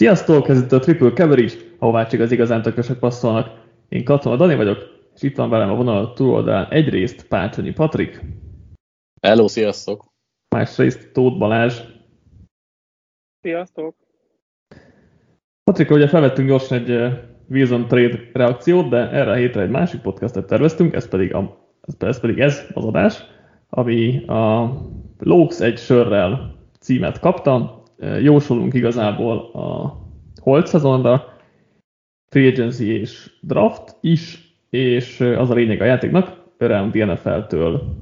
Sziasztok, ez itt a Triple Coverage, ahová csak az igazán tökösök passzolnak. Én Katona Dani vagyok, és itt van velem a vonal túloldalán egyrészt Pácsonyi Patrik. Hello, sziasztok! Másrészt Tóth Balázs. Sziasztok! Patrikra ugye felvettünk gyorsan egy Wilson trade reakciót, de erre a hétre egy másik podcastet terveztünk, ez pedig az adás, ami a Lóksz egy sörrel címet kapta. Jósolunk igazából a holt szezonra, free agency és draft is, és az a lényeg a játéknak, Around the NFL-től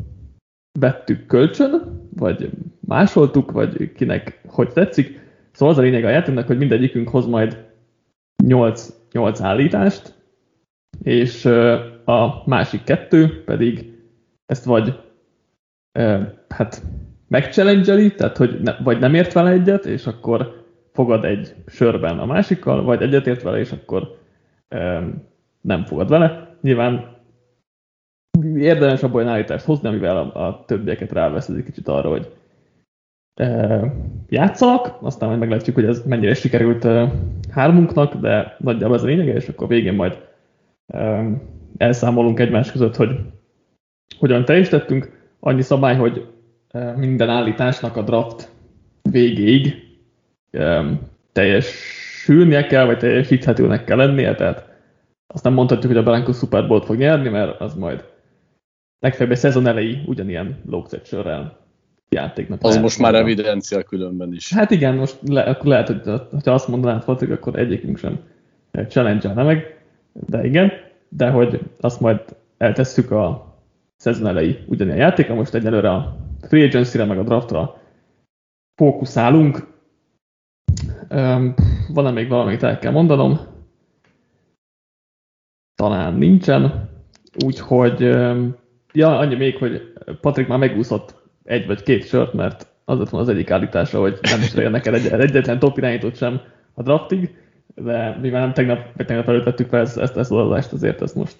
vettük kölcsön, vagy másoltuk, vagy kinek hogy tetszik. Szóval az a lényeg a játéknak, hogy mindegyikünk hoz majd 8 állítást, és a másik kettő pedig ezt vagy megchallenge-eli, tehát hogy vagy nem ért vele egyet, és akkor fogad egy sörben a másikkal, vagy egyet ért vele, és akkor nem fogad vele. Nyilván érdemes abban olyan állítást hozni, amivel a többieket rávesz egy kicsit arra, hogy játszanak, aztán majd meglátjuk, hogy ez mennyire sikerült hármunknak, de nagyjából ez a lényege, és akkor végén majd elszámolunk egymás között, hogy hogyan teljesítettünk. Annyi szabály, hogy minden állításnak a draft végéig teljesülnie kell, vagy teljesíthetőnek kell lennie, tehát azt nem mondhatjuk, hogy a Broncos Super Bowl-t fog nyerni, mert az majd legfeljebb egy szezon elejé ugyanilyen lókzettsörrel játéknak. Az most már evidencia különben is. Hát igen, most akkor lehet, hogy ha azt mondanád, Patrik, akkor egyikünk sem challenge-elne meg, de igen, de hogy azt majd eltesszük a szezon elejé ugyanilyen játékra, most egyelőre a free agency-re meg a draftra fókuszálunk. Van-e még valamit el kell mondanom? Talán nincsen. Úgyhogy, ja, annyi még, hogy Patrik már megúszott egy vagy két sört, mert az lett van az egyik állítása, hogy nem is legyen neked egyetlen top irányítót sem a draftig, de mivel nem tegnap előtt vettük fel ezt az adást, azért ezt most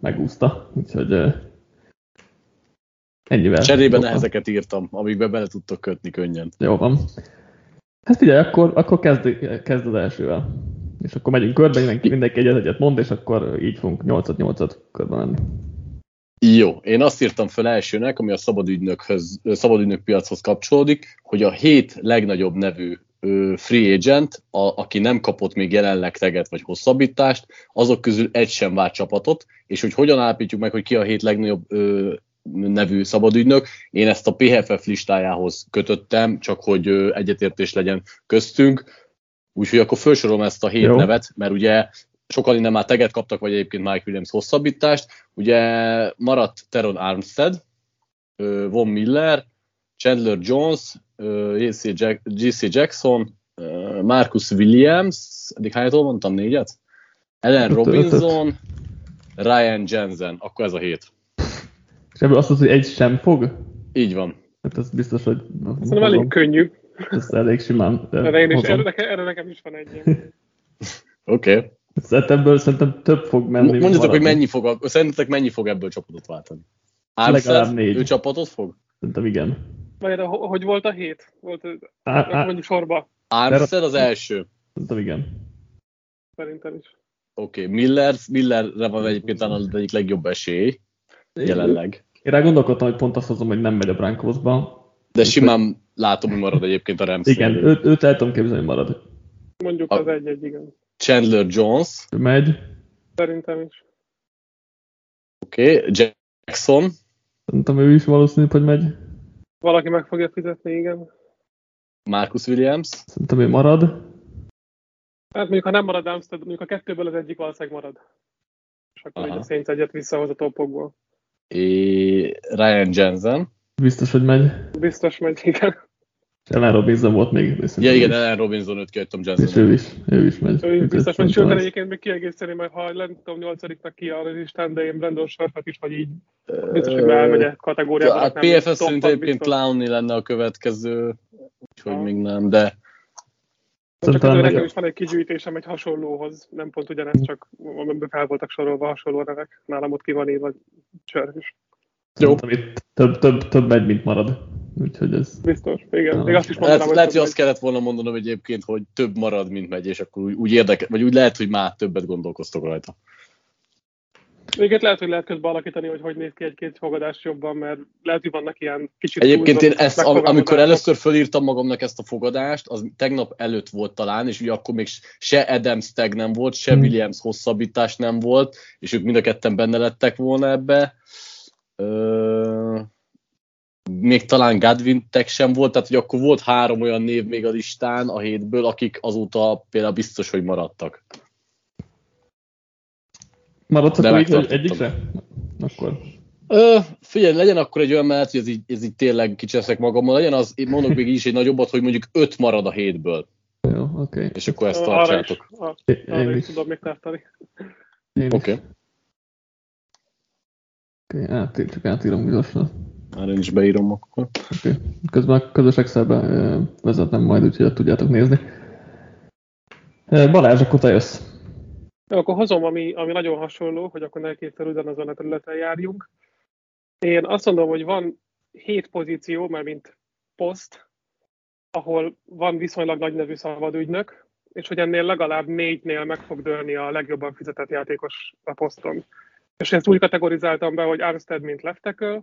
megúszta. Úgyhogy ennyivel. Cserében ezeket írtam, amikbe bele tudtok kötni könnyen. Jó van. Hát figyelj, akkor kezd az elsővel. És akkor megyünk körben, mindenki egyet mond, és akkor így fogunk 8-8 körben menni. Jó, én azt írtam fel elsőnek, ami a szabadügynök piachoz kapcsolódik, hogy a 7 legnagyobb nevű free agent, aki nem kapott még jelenleg teget vagy hosszabbítást, azok közül egy sem vált csapatot, és hogy hogyan állapítjuk meg, hogy ki a 7 legnagyobb nevű szabadügynök. Én ezt a PFF listájához kötöttem, csak hogy egyetértés legyen köztünk. Úgyhogy akkor felsorolom ezt a 7 Jó. nevet, mert ugye sokan innen már teget kaptak, vagy egyébként Mike Williams hosszabbítást. Ugye maradt Terron Armstead, Von Miller, Chandler Jones, JC Jackson, Marcus Williams, eddig hányatól mondtam, 4-et? Allen Robinson, Ryan Jensen. Akkor ez a 7. És ebből azt mondod, hogy egy sem fog? Így van. Hát ez biztos, hogy... Szerintem elég könnyű. Ez elég simán. Erre nekem is van egy. Oké. Okay. Szerintem több fog menni. Mondjatok, hogy mennyi fog ebből csapatot váltani? Legalább 4. Ő csapatot fog? Szerintem igen. Várjál, hogy volt a 7? Volt, mondjuk sorba. Armstead az első. Szerintem igen. Szerintem is. Oké, okay. Millerre van egyébként az egyik legjobb esély jelenleg. Én rá gondolkodtam, hogy pont azt hozom, hogy nem megy a Broncosba. De simán látom, hogy marad egyébként a Ramsz. Igen, őt el tudom képzelni, hogy marad. Mondjuk az egy-egy, igen. Chandler Jones. Megy. Szerintem is. Oké, okay. Jackson. Szerintem ő is valószínű, hogy megy. Valaki meg fogja fizetni, igen. Marcus Williams. Szerintem ő marad. Hát mondjuk, ha nem marad Amsterdam, mondjuk a kettőből az egyik valószínűleg marad. És akkor a Saints egyet visszahoz a topokból. Ryan Jensen. Biztos, hogy megy. Biztos megy, igen. Allen Robinson volt még. Ja, igen, Allen Robinson 5 kiadtam Jensen. És ő is megy. Ő is biztos megy, sőt, egyébként még kiegészíteni, majd ha nem tudom, 8-dik ki a listán, de én Brandon Scherfert is, vagy így biztos, hogy elmegy a kategóriában. A PFS szerint egyébként Clowney lenne a következő, úgyhogy még nem, de... Nekem is van egy kigyűjtésem egy hasonlóhoz, nem pont ugyanez, csak amiben fel voltak sorolva hasonló nevek. Nálam ott ki van írva Csörg is. Jó. Több megy, mint marad. Úgyhogy ez... Biztos, igen. Még azt is mondtam, lehet, hogy azt kellett volna mondanom egyébként, hogy több marad, mint megy, és akkor úgy érdekel, vagy úgy lehet, hogy már többet gondolkoztok rajta. Még lehet, hogy lehet közben alakítani, hogy néz ki egy-két fogadás jobban, mert lehet, hogy vannak ilyen kicsit... Egyébként én ezt, amikor először fölírtam magamnak ezt a fogadást, az tegnap előtt volt talán, és ugye akkor még se Adams tag nem volt, se Williams hosszabbítás nem volt, és ők mind a ketten benne lettek volna ebbe. Még talán Godwin tag sem volt, tehát hogy akkor volt 3 olyan név még a listán a 7-ből, akik azóta például biztos, hogy maradtak. Maradhatunk így egyikre? Akkor. Figyelj, legyen akkor egy olyan mellett, hogy ez így tényleg kicseszek magammal, legyen az, én mondok még így is egy nagyobbat, hogy mondjuk 5 marad a 7-ből. Jó, oké. Okay. És akkor ezt tartsátok. Arra is tudom még tartani. Oké. Oké, csak átírom bizosra. Már én is beírom akkor. Oké. Okay. Közben a közös Excelbe vezetem majd, úgyhogy tudjátok nézni. Balázs, akkor te jössz. Jó, akkor hozom, ami nagyon hasonló, hogy akkor ne kétszer ugyanazon a területen járjunk. Én azt mondom, hogy van 7 pozíció, már mint poszt, ahol van viszonylag nagy nevű szabadügynök, és hogy ennél legalább 4-nél meg fog dőlni a legjobban fizetett játékos a poszton. És ezt úgy kategorizáltam be, hogy Armstead mint left tackle,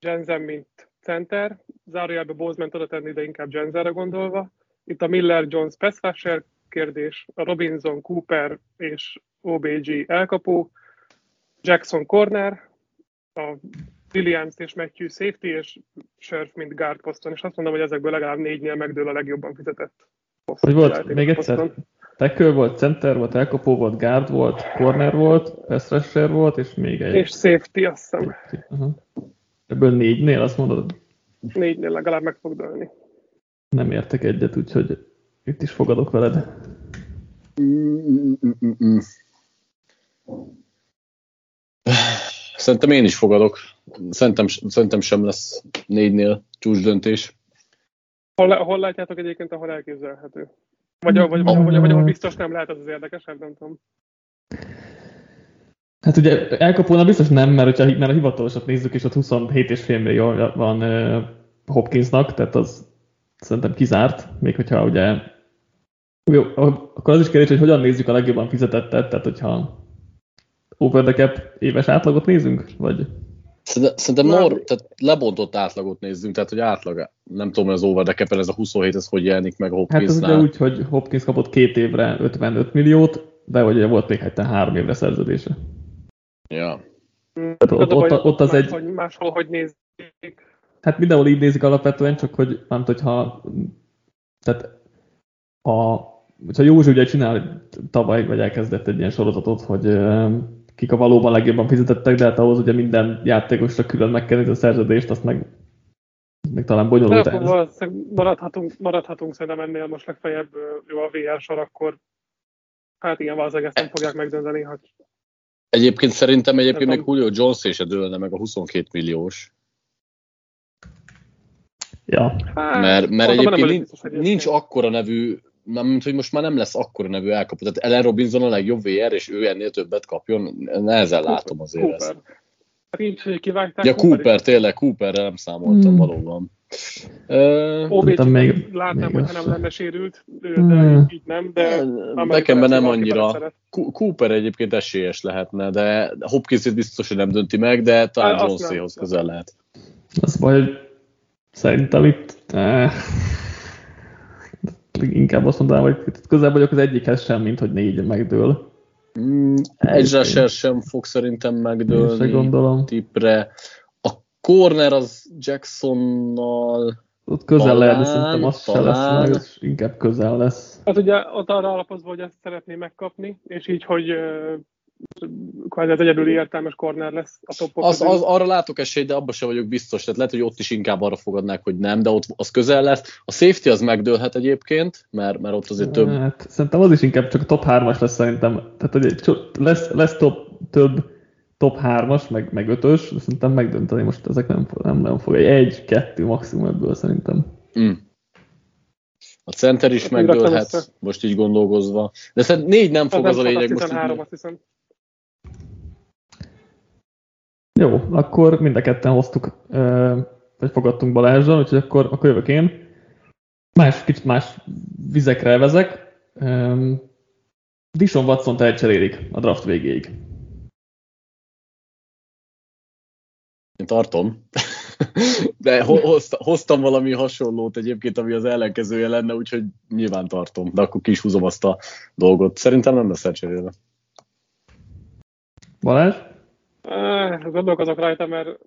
Jensen mint center, zárójelbe Bozeman tudod tenni, de inkább Jensenre gondolva. Itt a Miller-Jones pass rusher kérdés, a Robinson, Cooper és OBG elkapó, Jackson corner, a Williams és Matthew safety, és Scherf mint guard poszton, és azt mondom, hogy ezekből legalább 4-nél megdől a legjobban fizetett poszt. Hogy volt, még egyszer, tackle volt, center volt, elkapó volt, guard volt, corner volt, pass rusher volt, és még egy. És safety, azt hiszem. Ebből 4-nél, azt mondod? 4-nél legalább meg fog dőlni. Nem értek egyet, úgyhogy itt is fogadok veled. Szerintem én is fogadok. Szerintem sem lesz 4-nél csúcsdöntés. Hol látjátok egyébként, ahol elképzelhető? Vagy ahol biztos nem lehet, az érdekesebb, nem tudom. Hát ugye elkapóna biztos nem, mert a hivatalosat nézzük, és ott 27,5 millió van Hopkinsnak, tehát az szerintem kizárt, még hogyha ugye... Jó, akkor az is kérdés, hogy hogyan nézzük a legjobban fizetettet, tehát hogyha over the cap éves átlagot nézünk, vagy... Szerintem tehát lebontott átlagot nézzünk, tehát hogy átlag, nem tudom, hogy az over the cap-en ez a 27, ez hogy jelenik meg Hopkinsnál. Hát ez ugye úgy, hogy Hopkins kapott 2 évre 55 milliót, de ugye volt még heten 3 évre szerződése. Ja. Tehát ott az egy... Máshol hogy nézzük. Hát mindenhol így nézik alapvetően, csak hogy nem tudom, hogyha Józsi ugye csinál tavaly, vagy elkezdett egy ilyen sorozatot, hogy kik a valóban legjobban fizetettek, de hát ahhoz ugye minden játékosra külön meg kell nézni a szerződést, azt meg talán bonyolult ez. Maradhatunk szerintem ennél most legfeljebb jó a VR sor, akkor hát igen, valószínűleg ezt nem fogják megdönteni. Hogy... Egyébként még Julio Jones-é se dőlne meg a 22 milliós. Ja. Mert egyébként nincs akkora nevű, mint hogy most már nem lesz akkora nevű elkapó. Tehát Allen Robinson a legjobb VR, és ő ennél többet kapjon, nehezen látom azért Cooper. Ezt. Ja, Cooperre nem számoltam valóban. Óbécsit látnám, hogyha nem lenne sérült, de így nem, de... Bekemben nem annyira. Cooper egyébként esélyes lehetne, de Hopkins biztos, hogy nem dönti meg, de talán Jones-éhoz közel lehet. Az baj, szerintem itt inkább azt mondanám, hogy közel vagyok az egyikhez sem, mint hogy 4 megdől. Egy rusher sem fog szerintem megdőlni tippre. A corner az Jacksonnal ott közel talán, lehet, de szerintem az se lesz, meg inkább közel lesz. Hát ugye ott arra alapozva, hogy ezt szeretném megkapni, és így, hogy kvázi egyedüli értelmes corner lesz a topok. Arra látok esélyt, de abban sem vagyok biztos. Tehát lehet, hogy ott is inkább arra fogadnák, hogy nem, de ott az közel lesz. A safety az megdőlhet egyébként, mert ott azért több... Hát, szerintem az is inkább csak a top 3-as lesz szerintem. Tehát hogy lesz több top 3-as, meg 5-ös, szerintem megdönteni most ezek nem fog. 1-2 maximum ebből szerintem. A center is megdőlhet, most így gondolkozva. De szerintem 4 nem fog, az a lényeg most. 13, azt hiszem. Jó, akkor mind a ketten hoztuk vagy fogadtunk Balázsra, úgyhogy akkor jövök én. Kicsit más vizekre elvezek. Deshaun Watson-t elcserélik a draft végéig. Én tartom. De hoztam valami hasonlót egyébként, ami az ellenkezője lenne, úgyhogy nyilván tartom. De akkor ki is húzom azt a dolgot. Szerintem nem lesz elcserélve. Balázs? Gondolkozok rajta, mert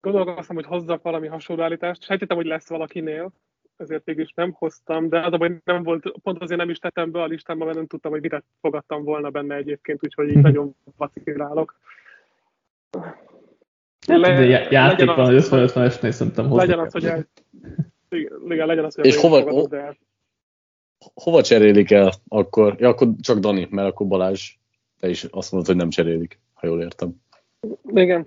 gondolkoztam, hogy hozzak valami hasonló állítást. Sejtettem, hogy lesz valakinél, ezért végül is nem hoztam, de az a baj nem volt, pont azért nem is tettem be a listámba, mert nem tudtam, hogy mit fogadtam volna benne egyébként, úgyhogy így nagyon vacillálok. Játék van, hogy 50-50-esnél szerintem hozzá. Legyen az, hogy... És hova cserélik el akkor? Ja, akkor csak Dani, mert akkor Balázs, te is azt mondod, hogy nem cserélik, ha jól értem. Igen.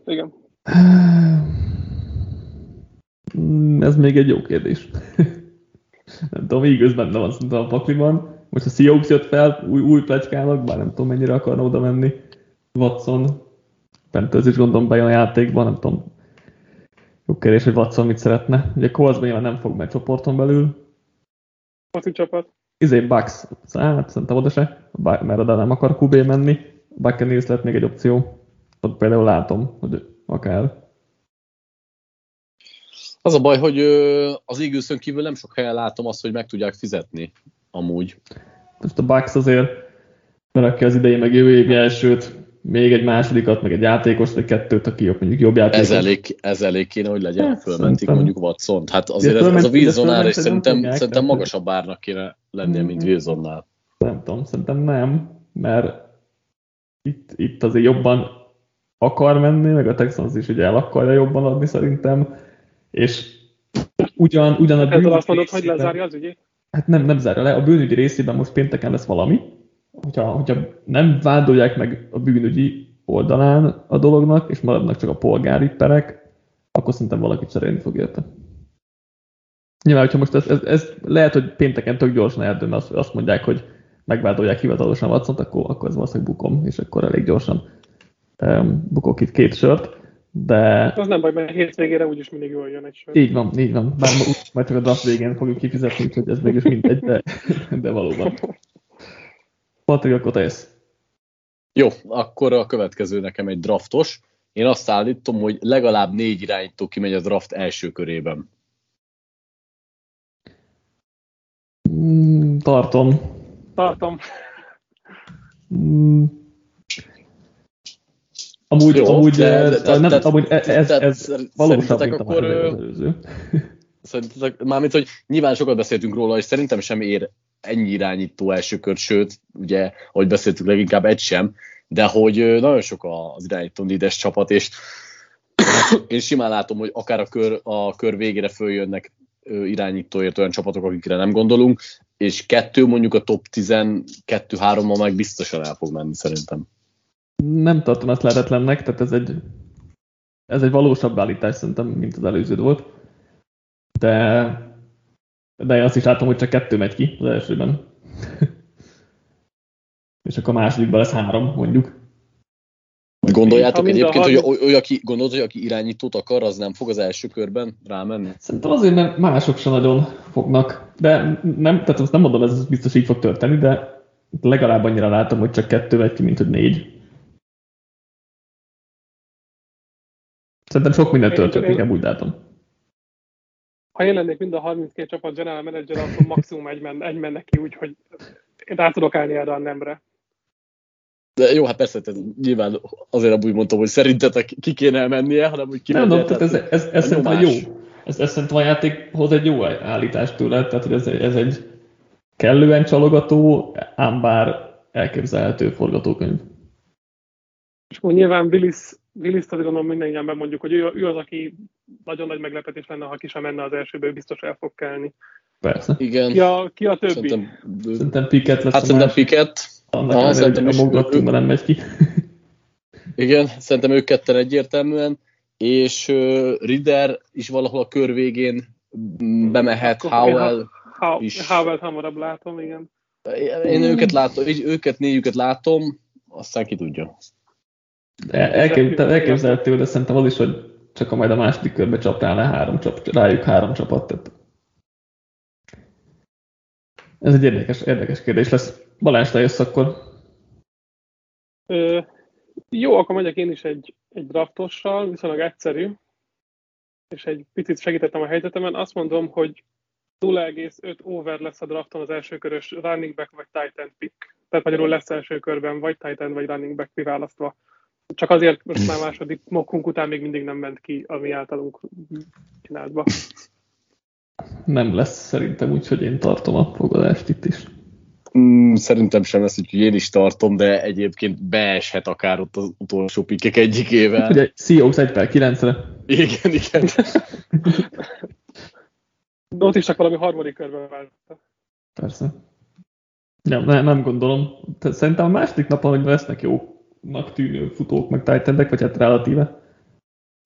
Ez még egy jó kérdés. Nem tudom, így közben nem azt mondtam a pakliban. Most a Seahawks jött fel, új plecskának, bár nem tudom, mennyire akarna oda menni. Watson, Panthers is gondolom bejön a játékban, nem tudom. Jó kérdés, hogy Watson mit szeretne. Ugye Coltsban nyilván nem fog meg csoporton belül. Foci csapat. Bucks. Hát szerintem oda se, mert oda nem akar QB menni. Buccaneers lett még egy opció. Ott például látom, hogy akár. Az a baj, hogy az Eaglesen kívül nem sok helyen látom azt, hogy meg tudják fizetni amúgy. Most a Bucks azért berakja az idei meg jövő évi elsőt, még egy másodikat, meg egy játékos, vagy kettőt, aki jobb, mondjuk jobb játékos. Ez elég kéne, hogy legyen, hát, fölmentik mondjuk Watson-t. Hát azért ez a Wilsonnál, és szerintem magasabb árnak kéne lennie, mint Wilsonnál. Nem tudom, szerintem nem, mert itt azért jobban akar menni, meg a Texans is ugye el akarja jobban adni szerintem. És ugyan a bűnügyi részében... hogy lezárja az ügyét? Hát nem zárja le. A bűnügyi részében most pénteken lesz valami. Hogyha nem vádolják meg a bűnügyi oldalán a dolognak, és maradnak csak a polgári perek, akkor szerintem valaki cserélni fog érte. Nyilván, hogyha most ez lehet, hogy pénteken tök gyorsan eldön, azt mondják, hogy megvádolják hivatalosan Watsont, akkor ez valószínűleg bukom, és akkor elég gyorsan bukok itt két sört. De... az nem baj, mert hétvégére úgyis mindig jól jön egy sor. Így van. Bár majd csak a draft végén fogjuk kifizetni, úgyhogy ez mégis mindegy, de valóban. Patrik, akkor te jössz. Jó, akkor a következő nekem egy draftos. Én azt állítom, hogy legalább 4 irányító kimegy a draft első körében. Tartom. Amúgy ez valósabb, mint a előző. Szerintetek, mármint, hogy nyilván sokat beszéltünk róla, és szerintem sem ér ennyi irányító első kört, sőt, ugye, ahogy beszéltük, leginkább egy sem, de hogy nagyon sok az irányító nides csapat, és én simán látom, hogy akár a kör végére följönnek irányítóért olyan csapatok, akikre nem gondolunk, és 2 mondjuk a top 12-3-mal meg biztosan el fog menni szerintem. Nem tartom ezt lehetetlennek, tehát ez egy valósabb állítás szerintem, mint az előző volt. De én azt is látom, hogy csak 2 megy ki az elsőben. És akkor a másodikban lesz 3, mondjuk. Gondoljátok egyébként, hogy aki irányítót akar, az nem fog az első körben rámenni? Szerintem azért nem, mások sem nagyon fognak. De nem, tehát azt nem mondom, ez biztos így fog történni, de legalább annyira látom, hogy csak 2 megy ki, mint hogy 4. Szerintem sok minden történik, úgy látom. Ha én lennék mind a 32 csapat general manager, akkor maximum egy menne ki, úgyhogy én rá tudok állni erre a nemre. De jó, hát persze, nyilván azért abban úgy mondtam, hogy szerintetek ki kéne mennie, hanem úgy kimennie. Nem, tehát ez szerintem jó. Ez szerintem a játékhoz egy jó állítás tőle, tehát hogy ez egy kellően csalogató, ám bár elképzelhető forgatókönyv. És akkor nyilván Willis-t azt gondolom mindenkiben bemondjuk, hogy ő az, aki nagyon nagy meglepetés lenne, ha ki sem menne az elsőből, biztos el fog kelni. Persze. Igen. Ki a többi? Szerintem Pickett lesz. Hát szerintem Pickett. Szerintem is. Mondottunk, nem megy ki. Igen, szerintem ők ketten egyértelműen, és Ridder is valahol a kör végén bemehet, Howell is. Howell-t hamarabb látom, igen. Én őket látom, őket négyüket látom, aztán ki tudja. Elképzelhető, de szerintem az is, hogy csak ha majd a második körbe csapnál rájuk három csapat. Tehát ez egy érdekes kérdés lesz. Balázs, te jössz akkor? Jó, akkor megyek én is egy draftossal, viszonylag egyszerű, és egy picit segítettem a helyzetemen. Azt mondom, hogy 0,5 over lesz a drafton az elsőkörös running back vagy tight end pick. Tehát magyarul lesz első körben vagy tight end vagy running back kiválasztva. Csak azért most már második mockunk után még mindig nem ment ki a mi általunk csináltba. Nem lesz szerintem, úgyhogy én tartom a fogadást itt is. Szerintem sem lesz, úgyhogy én is tartom, de egyébként beeshet akár ott az utolsó pikkek egyikével. Ugye Seahawks 1/9-re. Igen. De ott is csak valami harmadik körben váltotta. Persze. Nem gondolom. Szerintem a második napon, hogy lesznek jónak tűnő futók, meg tight endek, vagy hát relatíve.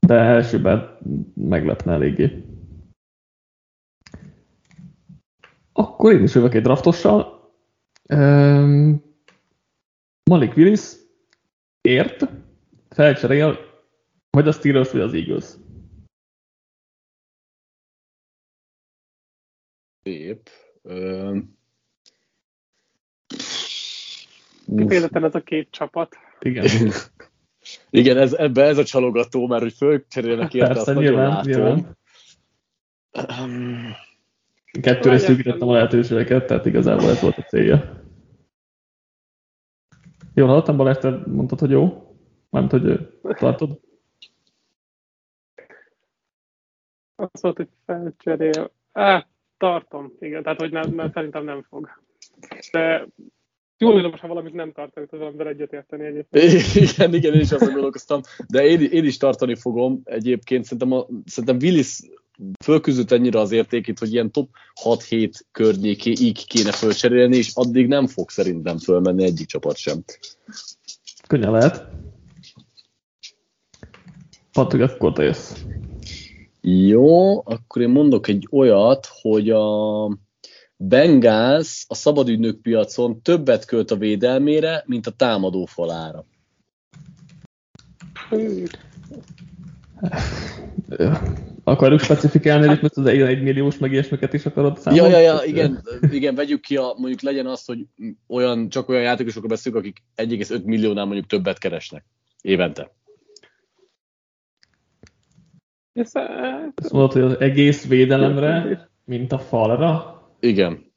De elsőben meglepne eléggé. Akkor én is jövök egy draftossal. Malik Willis ért, felcserél, vagy a Steelers, vagy az Eagles. Szép. Kifejezetten ez a két csapat. Igen, ez a csalogató már, hogy fölcserélnek érte, persze, azt nyilván, nagyon látom. Kettőre szűkítettem a lehetőségeket, tehát igazából ez volt a célja. Jól hallottam, Balázs, te mondtad, hogy jó? Mármint, hogy tartod? Azt mondta, hogy felcserél. Tartom, igen, tehát hogy nem, szerintem nem fog. De jól érdemesen valamit nem tartani, tehát valamivel egyetérteni egyébként. Igen, én is azt gondolkoztam, de én is tartani fogom egyébként. Szerintem Willis fölküzdött ennyire az értékét, hogy ilyen top 6-7 környékéig kéne fölcserélni, és addig nem fog szerintem fölmenni egyik csapat sem. Könnyen lehet. Patrik, akkor te jössz. Jó, akkor én mondok egy olyat, hogy a Bengals a szabadügynök piacon többet költ a védelmére, mint a támadó falára. Akarjuk specifikálni, mert az $1 milliós meg ilyesmiket is akarod számolni? Ja, igen, vegyük ki, mondjuk legyen az, hogy csak olyan játékosokról beszélünk, akik 1,5 milliónál mondjuk többet keresnek évente. Azt mondod, hogy az egész védelemre, mint a falra? Igen.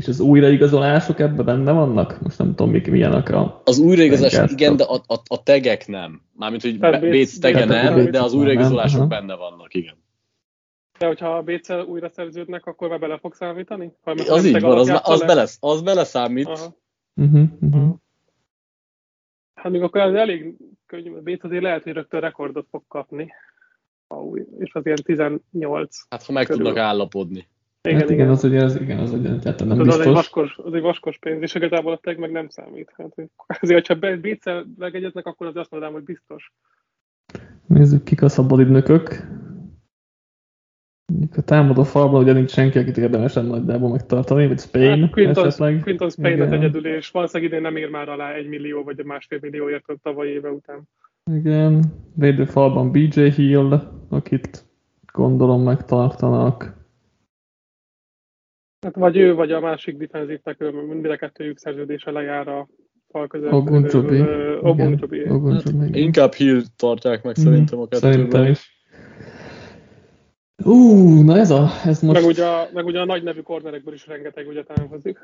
És az újraigazolások ebben benne vannak? Most nem tudom, milyenek a... Az újraigazolások igen, de a tegek nem. Mármint, hogy Béc tege nem, de az újraigazolások benne vannak, igen. De hogyha a Béccel újra szerződnek, akkor már bele fog számítani? Az így van, az beleszámít. Hát még akkor elég könnyű, a Béc azért lehet, hogy rögtön rekordot fog kapni. És az ilyen 18. Hát ha meg tudnak állapodni. Igen, az ugye nem biztos. Az egy vaskos pénz, és igazából a tag meg nem számít. Hát, azért, hogyha Béccel megegyeznek, akkor azért azt mondanám, hogy biztos. Nézzük, kik a szabadügynökök. A támadó falban ugye nincs senki, akit érdemesen nagyjából megtartani, vagy Spain esetleg. Quinton Spain-et egyedül, és valószínűleg idén nem ér már alá 1 millió, vagy 1,5 millióért a tavalyi éve után. Igen, védőfalban BJ Hill, akit gondolom megtartanak. Hát vagy ő, vagy a másik defensív tackle, mind a kettőjük szerződése lejár a fal között. Ogunjobi. Hát inkább Hill tartják meg szerintem a kettőben. Szerintem is. Na ez most... Meg ugye a nagy nevű kornerekből is rengeteg ugye távozik.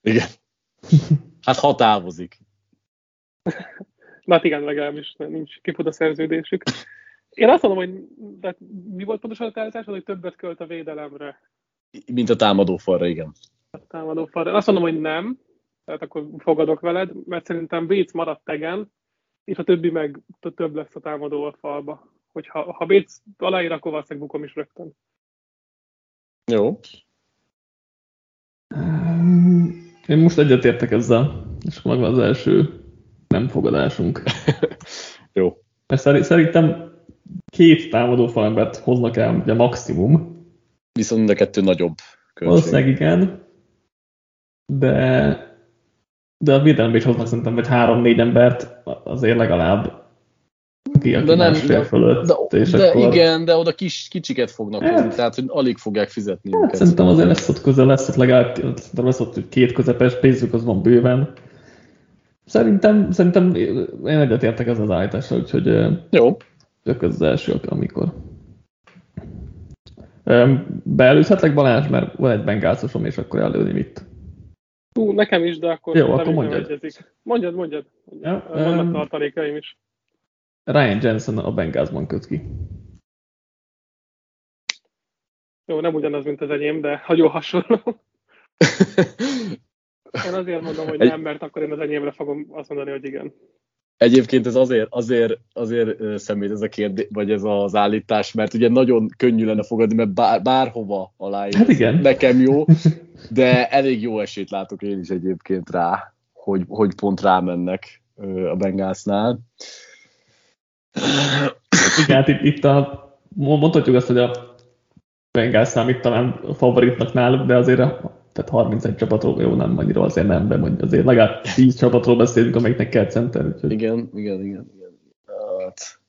Igen. Hát ha távozik. Na hát igen, legalábbis nincs kifut a szerződésük. Én azt mondom, hogy tehát, mi volt pontosan a tárgyalás, hogy többet költ a védelemre. Mint a támadófalra, igen. A támadófalra. Azt mondom, hogy nem, tehát akkor fogadok veled, mert szerintem Béc maradt tegen, és a többi meg több lesz a támadófalba. Ha Béc aláír, akkor valószínűleg bukom is rögtön. Jó. Én most egyetértek ezzel, és meg van az első nem fogadásunk. Jó. Mert szerintem 2 támadófalembert hoznak el, ugye maximum. Viszont mind a kettő nagyobb költség. Valószínűleg igen, de a védelemben is hoznak szerintem, vagy 3-4 embert azért legalább. ki, aki másfél fölött. De akkor... igen, de oda kicsiket fognak hozni, tehát hogy alig fogják fizetni. Hát szerintem azért lesz ott közel, lesz ott legalább, lesz ott két közepes pénzük, az van bőven. Szerintem én egyetértek ezzel az állítással, úgyhogy jó. Csak az első, amikor. Beelőzhetlek, Balázs, mert van egy bengázosom, és akkor előném itt. Hú, nekem is, de akkor... Jó, akkor mondjad. Ja, vannak tartalékaim is. Ryan Jensen a Bengalsban köt ki. Jó, nem ugyanaz, mint az enyém, de nagyon hasonló. Én azért mondom, hogy nem, mert akkor én az enyémre fogom azt mondani, hogy igen. Egyébként ez azért szemét ez a kérdés, vagy ez az állítás, mert ugye nagyon könnyű lenne fogadni, mert bárhova aláír. Hát igen. Nekem jó, de elég jó esélyt látok én is egyébként rá, hogy pont rámennek a Bengalsnál. Igen, hát itt mondhatjuk azt, hogy a Bengalsnál itt talán favoritnak náluk, de azért tehát 31 csapatról, jó, nem annyira azért nem, de mondjuk azért legalább 10 csapatról beszélünk, amelyiknek kell center. Úgyhogy... Igen. Hát...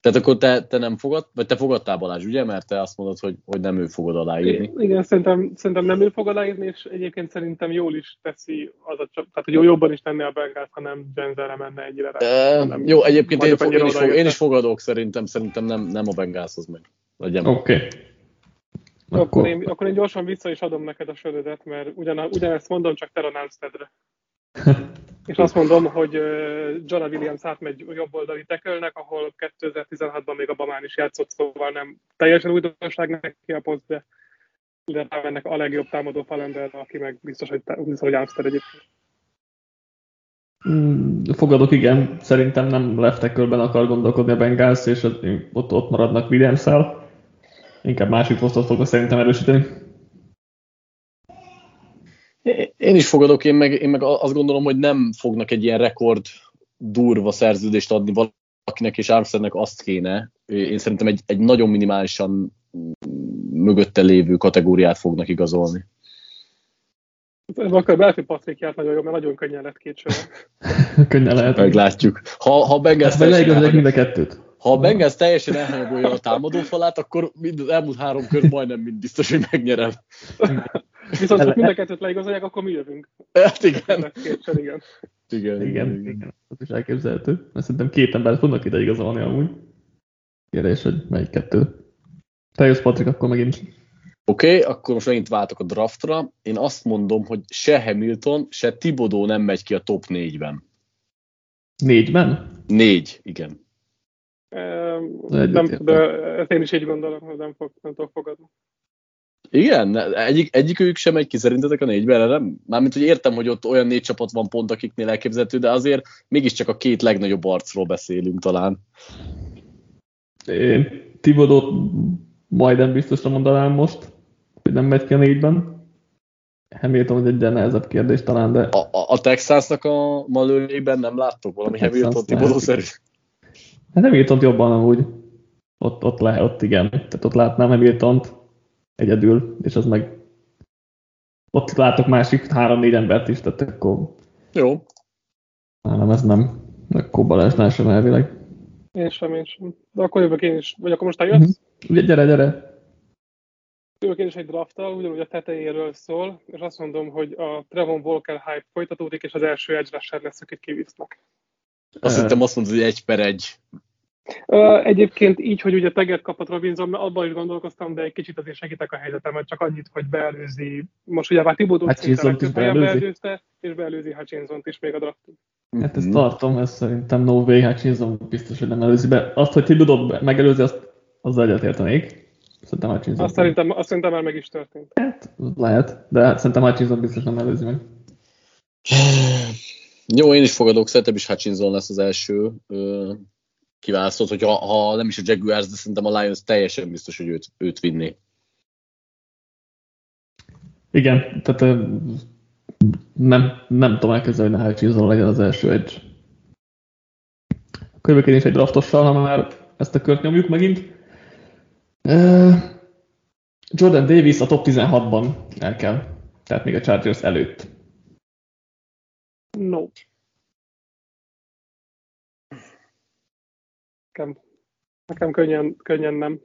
Tehát akkor te nem fogad, vagy te fogadtál, Balázs, ugye? Mert te azt mondod, hogy nem ő fogod aláírni. Igen, szerintem nem ő fog aláírni, és egyébként szerintem jól is teszi az a csapat, tehát hogy jobban is tenni a Bengals, ha nem Jensenre menne ennyire rá. Jó, egyébként én is fogadok, szerintem nem a Bengalshoz meg. Oké. Akkor én gyorsan vissza is adom neked a sörödet, mert ugyanezt mondom, csak Terron Armsteadre. És azt mondom, hogy Jonah Williams átmegy jobboldali tekölnek, ahol 2016-ban még a Bamán is játszott, szóval nem teljesen újdonság neki a poszt, de rámennek a legjobb támadó falemberre, aki meg biztos, hogy Armstead egyébként. Fogadok, igen. Szerintem nem left tackle-ben akar gondolkodni a Bengals, és ott maradnak Williams-szel. Inkább másik posztot fognak szerintem erősíteni. Én is fogadok, én meg azt gondolom, hogy nem fognak egy ilyen rekord durva szerződést adni valakinek, és Armsteadnek azt kéne. Én szerintem egy nagyon minimálisan mögötte lévő kategóriát fognak igazolni. Akkor Pácsonyi Patrikját nagyon jó, mert nagyon könnyen lett kétségbe. Könnyen lehet. Meglátjuk. Ha Bengals teljesen elhanyagolja a támadófalát, akkor az elmúlt 3 kör majdnem mind biztos, hogy megnyerem. Viszont ha mind a kettőt leigazolják, akkor mi jövünk. Hát igen. Igen. Ez is elképzelhető. Mert szerintem 2 embert fognak ide igazolni amúgy. Kérdés, hogy melyik kettő. Te jössz, Patrik, akkor megint. Oké, akkor most megint váltok a draftra. Én azt mondom, hogy se Hamilton, se Thibodeaux nem megy ki a top 4-ben. 4-ben? 4, igen. Nem, de én is így gondolom, hogy nem tudok fogadni. Igen, egyikük sem megy ki szerintetek a 4-ben, nem? Mármint, hogy értem, hogy ott olyan 4 csapat van pont, akiknél elképzelhető, de azért mégiscsak a 2 legnagyobb arcról beszélünk talán. Én Thibodeaux majdnem biztosra mondanám most, hogy nem megy ki a 4-ben. Hamilton, hogy egy nehezebb kérdés talán, de... A Texansnak a malőjében nem láttok valami Hamilton Thibodeaux-szerű? Hát nem írtott jobban amúgy. Ott igen. Tehát ott látnám Hamiltont egyedül, és az meg... Ott látok másik 3-4 embert is, tehát akkor... Jó. Nálam ez nem. Akkor Balázsnál sem elvileg. Én sem. De akkor jövök én is. Vagy akkor most eljössz? Gyere. Jövök én is egy drafttal, ugyanúgy a tetejéről szól, és azt mondom, hogy a Trevon Walker hype folytatódik, és az első edge rusher lesz, akit kivisznek. Azt hittem azt mondod, hogy 1/1. Egyébként így, hogy ugye teget kapott Robinson, mert abban is gondolkoztam, de egy kicsit azért segítek a helyzetemet, csak annyit, hogy beelőzi. Most ugye már Thibodeaux szinten beelőzte, és beelőzi Hutchinsont is még a draftig. Hát ezt tartom, ezt szerintem no way, Hutchinson biztos, hogy nem előzi be. Azt, hogy Thibodeaux megelőzi, azt egyetértenék. Szerintem Hutchinson. Azt szerintem már meg is történt. Hát, lehet, de szerintem Hutchinson biztos nem előzi meg. Jó, én is fogadok, szerintem is Hutchinson lesz az első kiválasztott, hogy ha nem is a Jaguars, de szerintem a Lions teljesen biztos, hogy őt vinné. Igen, tehát nem tudom elkezdeni, hogy Hutchinson legyen az első edge. Körülbelül is egy draftossal, ha már ezt a kört nyomjuk megint. Jordan Davis a top 16-ban el kell, tehát még a Chargers előtt. No. Nekem könnyen nem.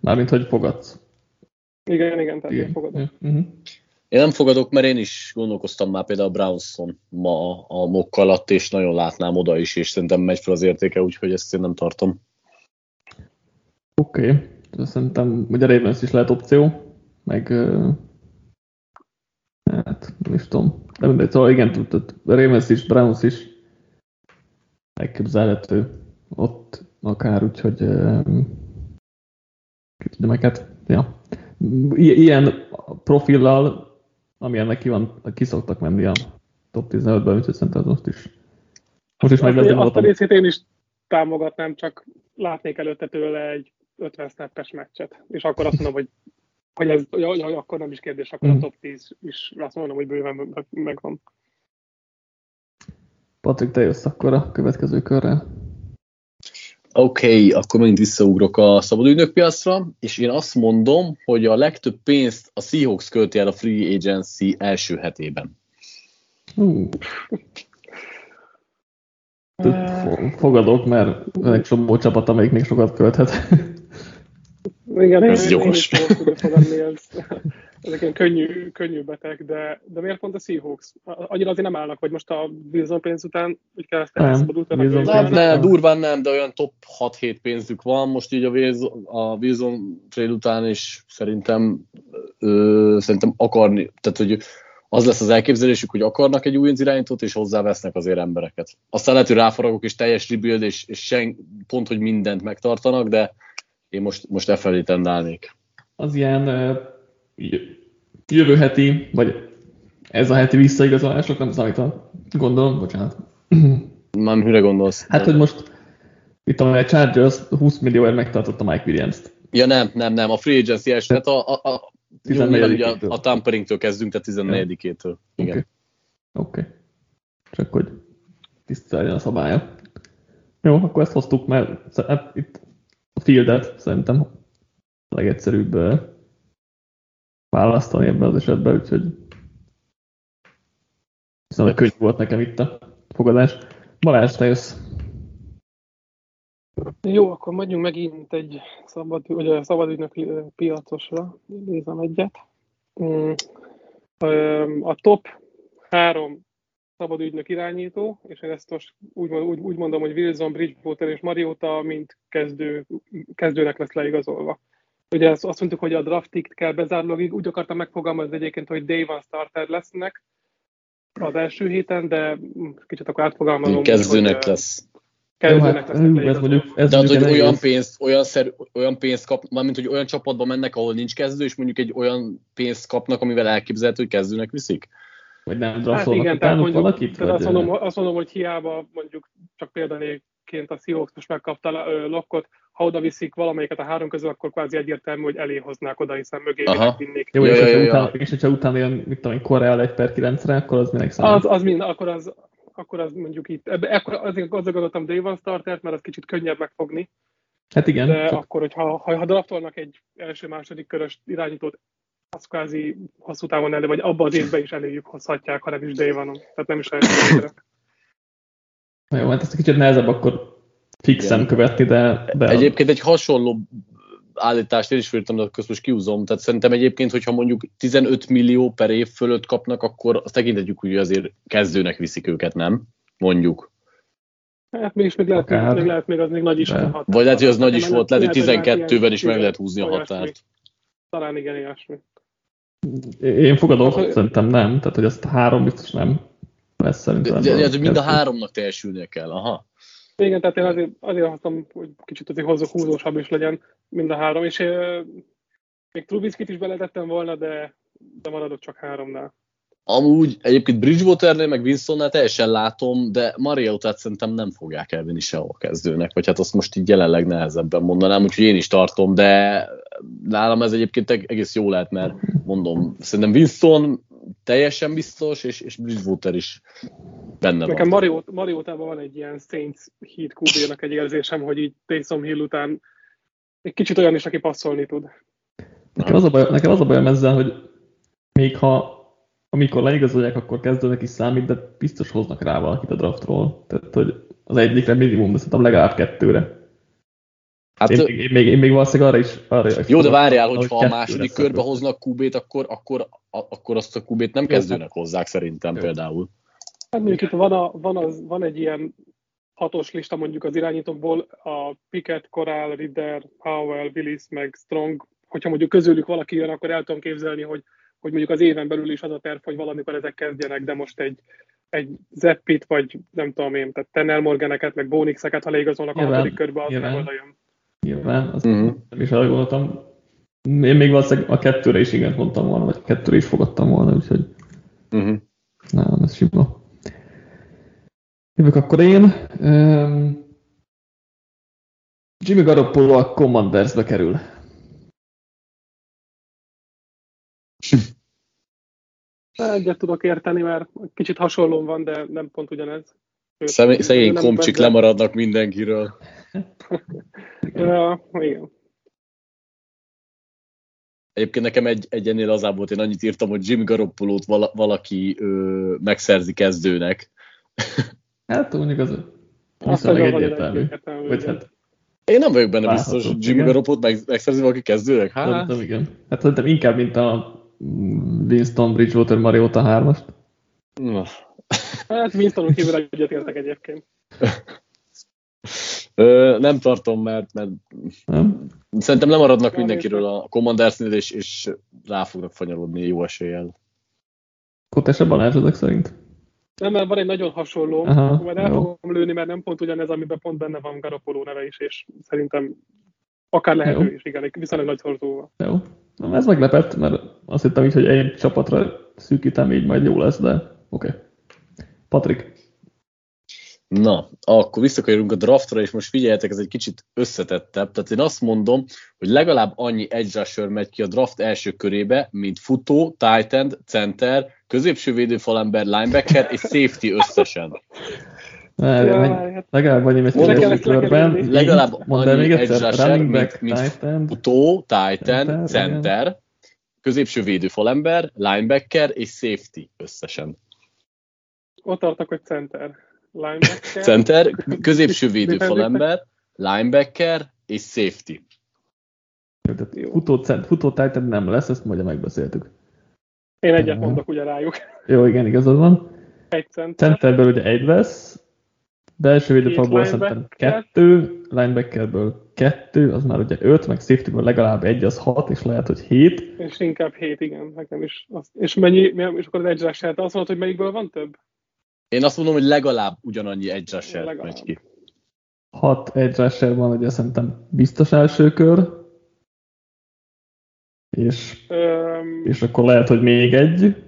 Mármint, hogy fogadsz. Igen, tehát én fogadok. Uh-huh. Én nem fogadok, mert én is gondolkoztam már például a Brownson ma a mock alatt, és nagyon látnám oda is, és szerintem megy fel az értéke, úgyhogy ezt én nem tartom. Oké. Szerintem ugye Ravens is lehet opció, meg hát nem is tudom. De mindegy, szóval igen, Ravens is, Browns is elképzelhető ott akár, úgyhogy hát, ja. Ilyen profillal, amilyennek ki van, kiszoktak menni a top 15-ben, úgyhogy szerintem most is. Most is megvezettem. Azt a részét én is támogatnám, csak látnék előtte tőle egy 50 snappes meccset, és akkor azt mondom, hogy ez, hogy akkor nem is kérdés, akkor a top 10 is azt mondom, hogy bőven megvan. Patrik, te jössz akkor a következő körre. Oké, akkor megint visszaugrok a szabadügynök piacra, és én azt mondom, hogy a legtöbb pénzt a Seahawks költi el a Free Agency első hetében. Fogadok, mert van egy csomó csapat, amelyik még sokat költhet. Igen, ez gyors. Ezek ilyen könnyű betek, de miért pont a Seahawks? Annyira azért nem állnak, hogy most a Wilson pénz után, hogy kell ezt elszabadult? Nem, durván nem, de olyan top 6-7 pénzük van. Most így a Wilson trade után is szerintem akarni, tehát hogy az lesz az elképzelésük, hogy akarnak egy új irányítót, és hozzávesznek azért embereket. Aztán lehet, hogy ráfaragok, és teljes rebuild, és pont, hogy mindent megtartanak, de én most efelé tendálnék. Az ilyen jövő heti, vagy ez a heti visszaigazolások nem számítanak. Gondolom, bocsánat. Nem, mire gondolsz? Hát, hogy most itt a Chargers 20 millióért megtartotta Mike Williams-t. Ja nem, a Free Agency első, hát a tamperingtől kezdünk, tehát 14-től. Igen. Oké. Csak hogy tiszteljen a szabálya. Jó, akkor ezt hoztuk, mert itt a fieldet szerintem a legegyszerűbb választani ebben az esetben, úgyhogy viszont könnyű volt nekem itt a fogadás. Balázs, te jössz. Jó, akkor megyünk megint egy szabadügynök piacosra, nézem egyet. A top 3 szabadügynök irányító, és én ezt most úgy mondom, hogy Wilson, Bridgewater és Mariota mind kezdőnek lesz leigazolva. Ugye azt mondtuk, hogy a draftig kell bezárulni, úgy akartam megfogalmazni egyébként, hogy day one starter lesznek az első héten, de kicsit akkor átfogalmazom. Kezdőnek lesz. De hogy olyan pénzt kapnak, mármint hogy olyan csapatba mennek, ahol nincs kezdő, és mondjuk egy olyan pénzt kapnak, amivel elképzelhető, hogy kezdőnek viszik? Vagy nem draftolnak utánuk valakit? Tehát azt mondom, hogy hiába mondjuk csak példanéként a Seahawks most megkapta Lockot, ha oda viszik valamelyiket a három közül, akkor kvázi egyértelmű, hogy elé hoznák oda, hiszen mögé vinnék. Jó, és hogyha utána jön, mit tudom, Corral 1/9-re, akkor az minek számít? Az mind, akkor az mondjuk itt, azért azzal gondoltam day one startert, mert az kicsit könnyebb megfogni. Hát igen. De csak akkor, hogyha draftolnak egy első-második körös irányítót, az kvázi hosszú távon elő, vagy abban az évben is eléjük hozhatják, ha nem is day one-on. Tehát nem is elő. Na jó, hát ezt kicsit nehezebb akkor fixen követni, de egyébként egy hasonló állítást én is fölírtam, de akkor most kiúzom. Tehát szerintem egyébként, hogyha mondjuk 15 millió per év fölött kapnak, akkor azt tekintetjük, hogy azért kezdőnek viszik őket, nem? Mondjuk. Hát mégis még lehet, az még nagy is volt. Vagy lehet, hogy az nagy is volt, lehet, hogy 12-ben is meg lehet húzni a határt. Talán igen, ilyesmi. Én fogadom, szerintem nem. Tehát, hogy azt a három biztos nem lesz szerintem. De mind a háromnak teljesülnie kell, aha. Igen, tehát én azért hoztam, hogy kicsit azért húzósabb is legyen mind a három, és még Trubiskit is beletettem volna, de maradok csak háromnál. Amúgy egyébként Bridgewaternél, meg Winstonnál teljesen látom, de Mariotát szerintem nem fogják elvinni sehol kezdőnek, vagy hát azt most így jelenleg nehezebben mondanám, úgyhogy én is tartom, de nálam ez egyébként egész jó lehet, mert mondom, szerintem Winston teljesen biztos, és Bridgewater is benne van. Nekem Mariotában van egy ilyen Saints Heat QB-nak egy érzésem, hogy így Taysom Hill után egy kicsit olyan is, aki passzolni tud. Nekem az a bajom ezzel, hogy még ha amikor leigazolják, akkor kezdőnek is számít, de biztos hoznak rá valakit a draftról. Tehát, hogy az egyikre minimum, de szerintem legalább kettőre. Hát, én még valószínűleg arra is jó, de várjál, hogy ha a második körbe hoznak QB-t, akkor azt a QB-t nem kezdőnek hozzák szerintem például. Hát mondjuk itt van egy ilyen hatos lista mondjuk az irányítókból, a Pickett, Corral, Ridder, Howell, Willis, meg Strong. Hogyha mondjuk közülük valaki jön, akkor el tudom képzelni, hogy mondjuk az éven belül is az a terv, hogy valamikor ezek kezdjenek, de most egy Zeppit, vagy nem tudom én, tehát Tanner Morganeket, meg Bonixeket, ha leigazolnak a hatodik körbe, az nem oda jön. Nyilván, azt nem is arra gondoltam. Én még valószínűleg a kettőre is igent mondtam volna, vagy kettőre is fogadtam volna, úgyhogy nálam ez sima. Jövök akkor én. Jimmy Garoppolo a Commandersbe kerül. Egyet tudok érteni, mert kicsit hasonlón van, de nem pont ugyanez. Szegény komcsik lemaradnak mindenkiről. Igen. Egyébként nekem egy ennél az volt, én annyit írtam, hogy Jimmy Garoppolót valaki megszerzi kezdőnek. Hát mondjuk az viszonylag egyértelmű. Én nem vagyok benne biztos, hogy Jimmy Garoppolót megszerzi valaki kezdőnek. Hát igen. Hát szerintem inkább, mint a Winston, Bridgewater, Mariota 3-ast. Hát Winstonon kívül egyetértek egyébként. Nem tartom, mert nem? Szerintem lemaradnak mindenkiről a Commandersnél, és rá fognak fanyarodni jó eséllyel. Kotes a Balázs ezek szerint? Nem, mert van egy nagyon hasonló, majd el fogom lőni, mert nem pont ugyanez, amiben pont benne van Garoppolo neve is, és szerintem akár lehető is, igen, viszonylag nagy szorzóval. Jó, na, ez meglepett, mert azt hittem így, hogy egy csapatra szűkítem, így majd jó lesz, de oké. Patrik? Na, akkor visszakérünk a draftra, és most figyeljetek, ez egy kicsit összetettebb. Tehát én azt mondom, hogy legalább annyi edge rusher megy ki a draft első körébe, mint futó, tight end, center, középső védőfalember, linebacker és safety összesen. Legalább annyi megy első körben. Legalább annyi edge rusher, mint futó, tight end, center, középső védőfalember, linebacker és safety összesen. Ott tartok, hogy center. Linebacker. Center, középső védőfalember, linebacker és safety. Futó tight end nem lesz, ezt majd megbeszéltük. Én egyet mondok ugye rájuk. Jó, igen, igazad van. Egy center. Centerből ugye egy lesz, belső védőfalból szerintem 2, linebackerből 2, az már ugye 5, meg safetyből legalább 1, az 6, és lehet, hogy 7. És inkább 7, igen, nekem is. És mennyi, és akkor az edge rusher-t azt mondod, hogy melyikből van több? Én azt mondom, hogy legalább ugyanannyi edge rusher megy ki. 6 edge rusher van, ugye szerintem biztos első kör. És akkor lehet, hogy még egy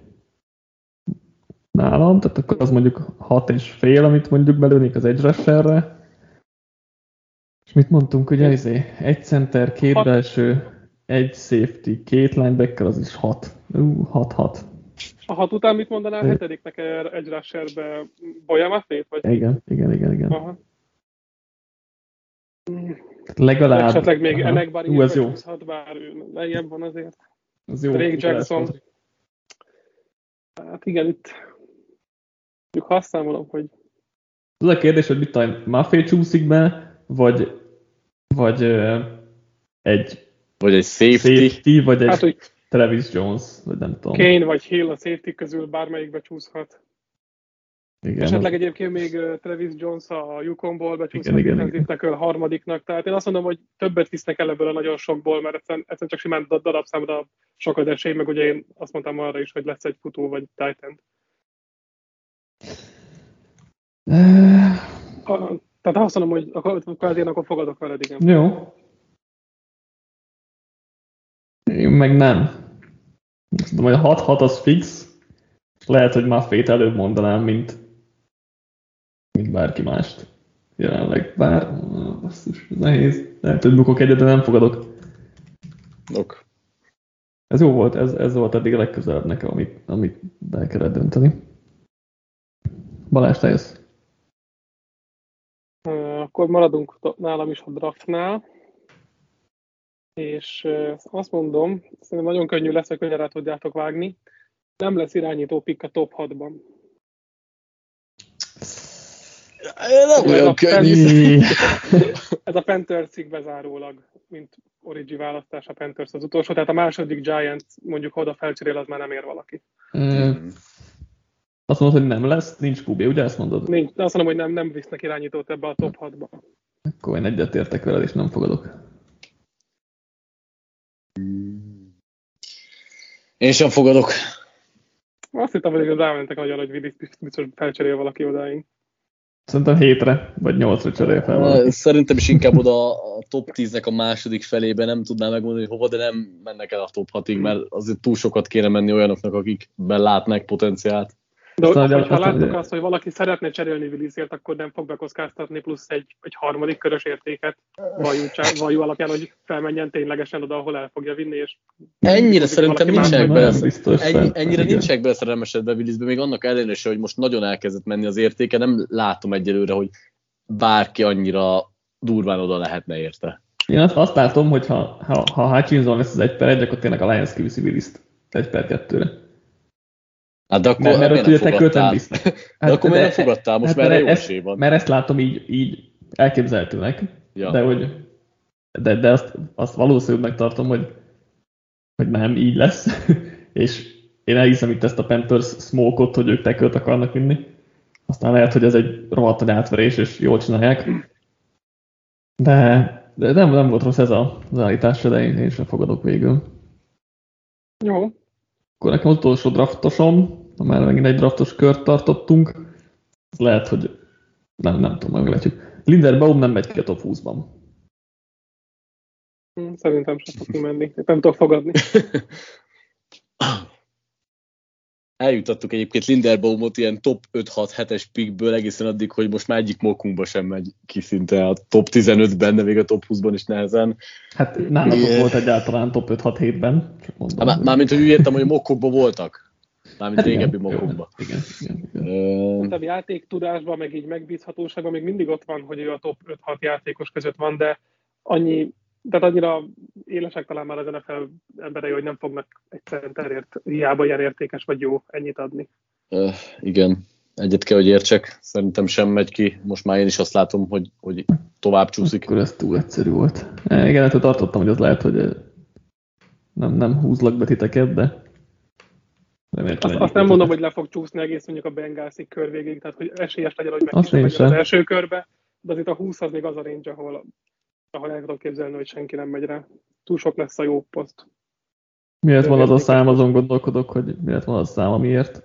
nálam, tehát akkor az mondjuk 6,5, amit mondjuk belőnék az edge rusherre. És mit mondtunk, ugye egy center, 2 6. belső, 1 safety, 2 linebacker, az is 6. 6-6. A 6 után mit mondanál, hetediknek egy rusherbe Bolyamafét? Igen. Aha. Legalább. Esetleg még Elekbár is húzhat, bár lejjebb van azért. Az jó. Drake Jackson. Hát igen, itt mondjuk azt számolom, hogy... Az a kérdés, hogy mit talán Maffé csúszik be, vagy egy safety vagy egy... Hát, hogy... Travis Jones, vagy nem tudom. Kane vagy Hill a safety közül bármelyikbe csúszhat. Igen. Esetleg egyébként még Travis Jones a Yukonból becsúszhat, a harmadiknak. Tehát én azt mondom, hogy többet visznek el ebből a nagyon sokból, mert egyszerűen csak simán darabszámra sok az esély, meg ugye én azt mondtam arra is, hogy lesz egy futó vagy tight end. Tehát azt mondom, hogy akkor fogadok veled, igen. Jó. Én meg nem. Azt mondom, hogy a 6-6 az fix, és lehet, hogy már fét előbb mondanám, mint bárki mást. Jelenleg bár... Basszus, ez nehéz. Lehet, hogy bukok egyet, de nem fogadok. Ok. Ez jó volt, ez volt eddig a legközelebb nekem, amit el kellett dönteni. Balázs, te jössz. Akkor maradunk nálam is a draftnál. És azt mondom, szerintem nagyon könnyű lesz, hogy könnyen rá tudjátok vágni, Nem lesz irányító pick a top 6-ban. Nem olyan könnyű. Ez a Panthers-ig bezárólag, mint origi választás a Panthers az utolsó, tehát a második Giants mondjuk oda felcserél, az már nem ér valaki. Azt mondod, hogy nem lesz, nincs QB, ugye ezt mondod? Nincs, azt mondom, hogy nem visznek irányítót ebbe a top 6-ba. Akkor én egyet értek veled, és nem fogadok. Én sem fogadok. Azt hittem, hogy rámentek nagyon, hogy Willis biztos felcserél valaki odáig. Szerintem 7-re, vagy 8-ra cserél fel valaki. Szerintem is inkább oda a top 10-nek a második felébe, nem tudnám megmondani, hogy hova, de nem mennek el a top 6-ig, mert azért túl sokat kéne menni olyanoknak, akikben látnak potenciált. De ha láttuk azt, hogy valaki szeretne cserélni Willisért, akkor nem fog bekockáztatni plusz egy harmadik körös értéket valjú alapján, hogy felmenjen ténylegesen oda, ahol el fogja vinni. És ennyire szerintem nincsenek beleszerelmesedve Willisbe, még annak ellenére se, hogy most nagyon elkezdett menni az értéke, nem látom egyelőre, hogy bárki annyira durván oda lehetne érte. Én azt látom, hogy ha Hutchinson lesz az 1-1, akkor tényleg a Lions kiviszi Willist 1-2-re. Hát de akkor mert ugye te kötön visznek. Hát de akkor miért nem fogadtál? Most hát már jó esély van. Mert ezt látom így elképzelhetőnek, ja. de azt valószínűleg tartom, hogy nem így lesz. És én elhiszem itt ezt a Panthers smoke-ot, hogy ők tekölt akarnak vinni. Aztán lehet, hogy ez egy rohadt nagy átverés, és jól csinálják. De nem volt rossz ez az állítás, de én sem fogadok végül. Jó. Akkor nekem az utolsó draftosom, ha már megint egy draftos kört tartottunk, lehet, hogy nem tudom, meglátjuk. Linderbaum nem megy ki a top 20-ban. Szerintem sem fog menni, nem tudok fogadni. Eljutottuk egyébként Linderbaumot ilyen top 5-6-7-es pickből egészen addig, hogy most már egyik mokunkba sem megy ki szinte a top 15-ben, de még a top 20-ban is nehezen. Hát nálatok volt egyáltalán top 5-6-7-ben. Mármint, hogy úgy értem, hogy mokokban voltak. Mármint régebbi mokokban. Igen. A játéktudásban, meg így megbízhatóságban még mindig ott van, hogy ő a top 5-6 játékos között van, de annyira élesek talán már az NFL emberei, hogy nem fognak egy centerért hiába ilyen értékes vagy jó ennyit adni. Igen, egyet kell, hogy értsek. Szerintem sem megy ki. Most már én is azt látom, hogy tovább csúszik. Akkor ez túl egyszerű volt. Igen, hát tartottam, hogy az lehet, hogy nem húzlak be titeket, de... Azt nem mondom, hogy le fog csúszni egész mondjuk a Bengalsig kör végig, tehát hogy esélyes legyen, hogy megkísérjük az első körbe, de azért a 20 az még az a range, ahol el tudom képzelni, hogy senki nem megy rá. Túl sok lesz a jó poszt. Miért van az a szám, azon gondolkodok, hogy miért van az a szám, amiért?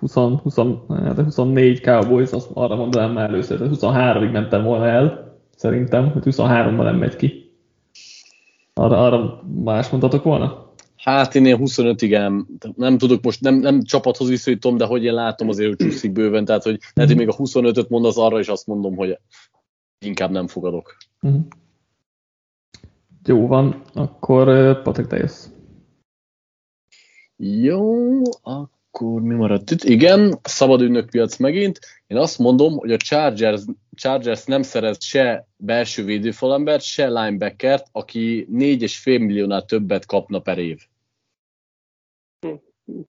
24 Cowboys, azt arra mondanám már először, hogy 23-ig mentem volna el, szerintem, hogy 23-ban nem megy ki. Arra más mondtatok volna? Hát én 25-ig nem tudok most, nem csapathoz viszonyítom, de hogy én látom azért, hogy csúszik bőven, tehát hogy lehet, hogy még a 25-öt mondasz, arra is azt mondom, hogy inkább nem fogadok. Jó van, akkor Patrik, te jössz. Jó, akkor mi maradt itt? Igen, szabad ügynökpiac megint. Én azt mondom, hogy a Chargers nem szerez se belső védőfalembert, se linebackert, aki 4,5 milliónál többet kapna per év.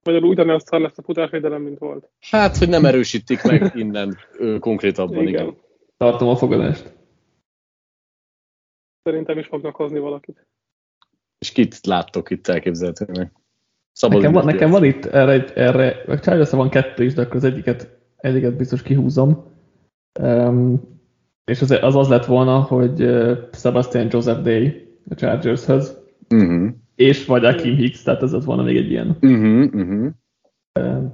Magyarul ugyanazt lesz a futárvédelem, mint volt. Hát, hogy nem erősítik meg innen konkrétabban, igen. Tartom a fogadást. Szerintem is fognak hozni valakit. És kit láttok itt elképzelhetőnek? Nekem van itt erre a Chargers-ra van 2 is, de akkor az egyiket biztos kihúzom. És az lett volna, hogy Sebastian Joseph Day a Chargers-höz, és vagy Akeem Hicks, tehát ez lett volna még egy ilyen.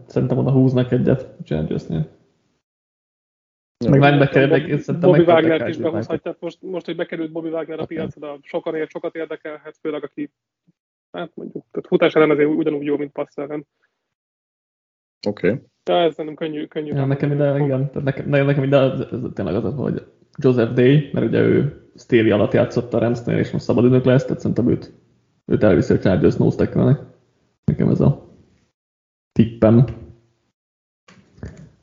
Szerintem oda húznak egyet a Chargers-nél. Bobby Wagnert is behozhatják. Most, hogy bekerült Bobby Wagner a piacra, sokat érdekelhet, főleg aki, hát mondjuk, futás ellen azért ugyanúgy jó, mint passz ellen. Oké. De ez nem könnyű. Ja, nekem ide ez tényleg az, hogy Joseph Day, mert ugye ő Steele alatt játszott a Ramsznél, és most szabadügynök lesz, tehát szerintem őt elviszi a Chargers Nose-Tackle-nek. Nekem ez a tippem.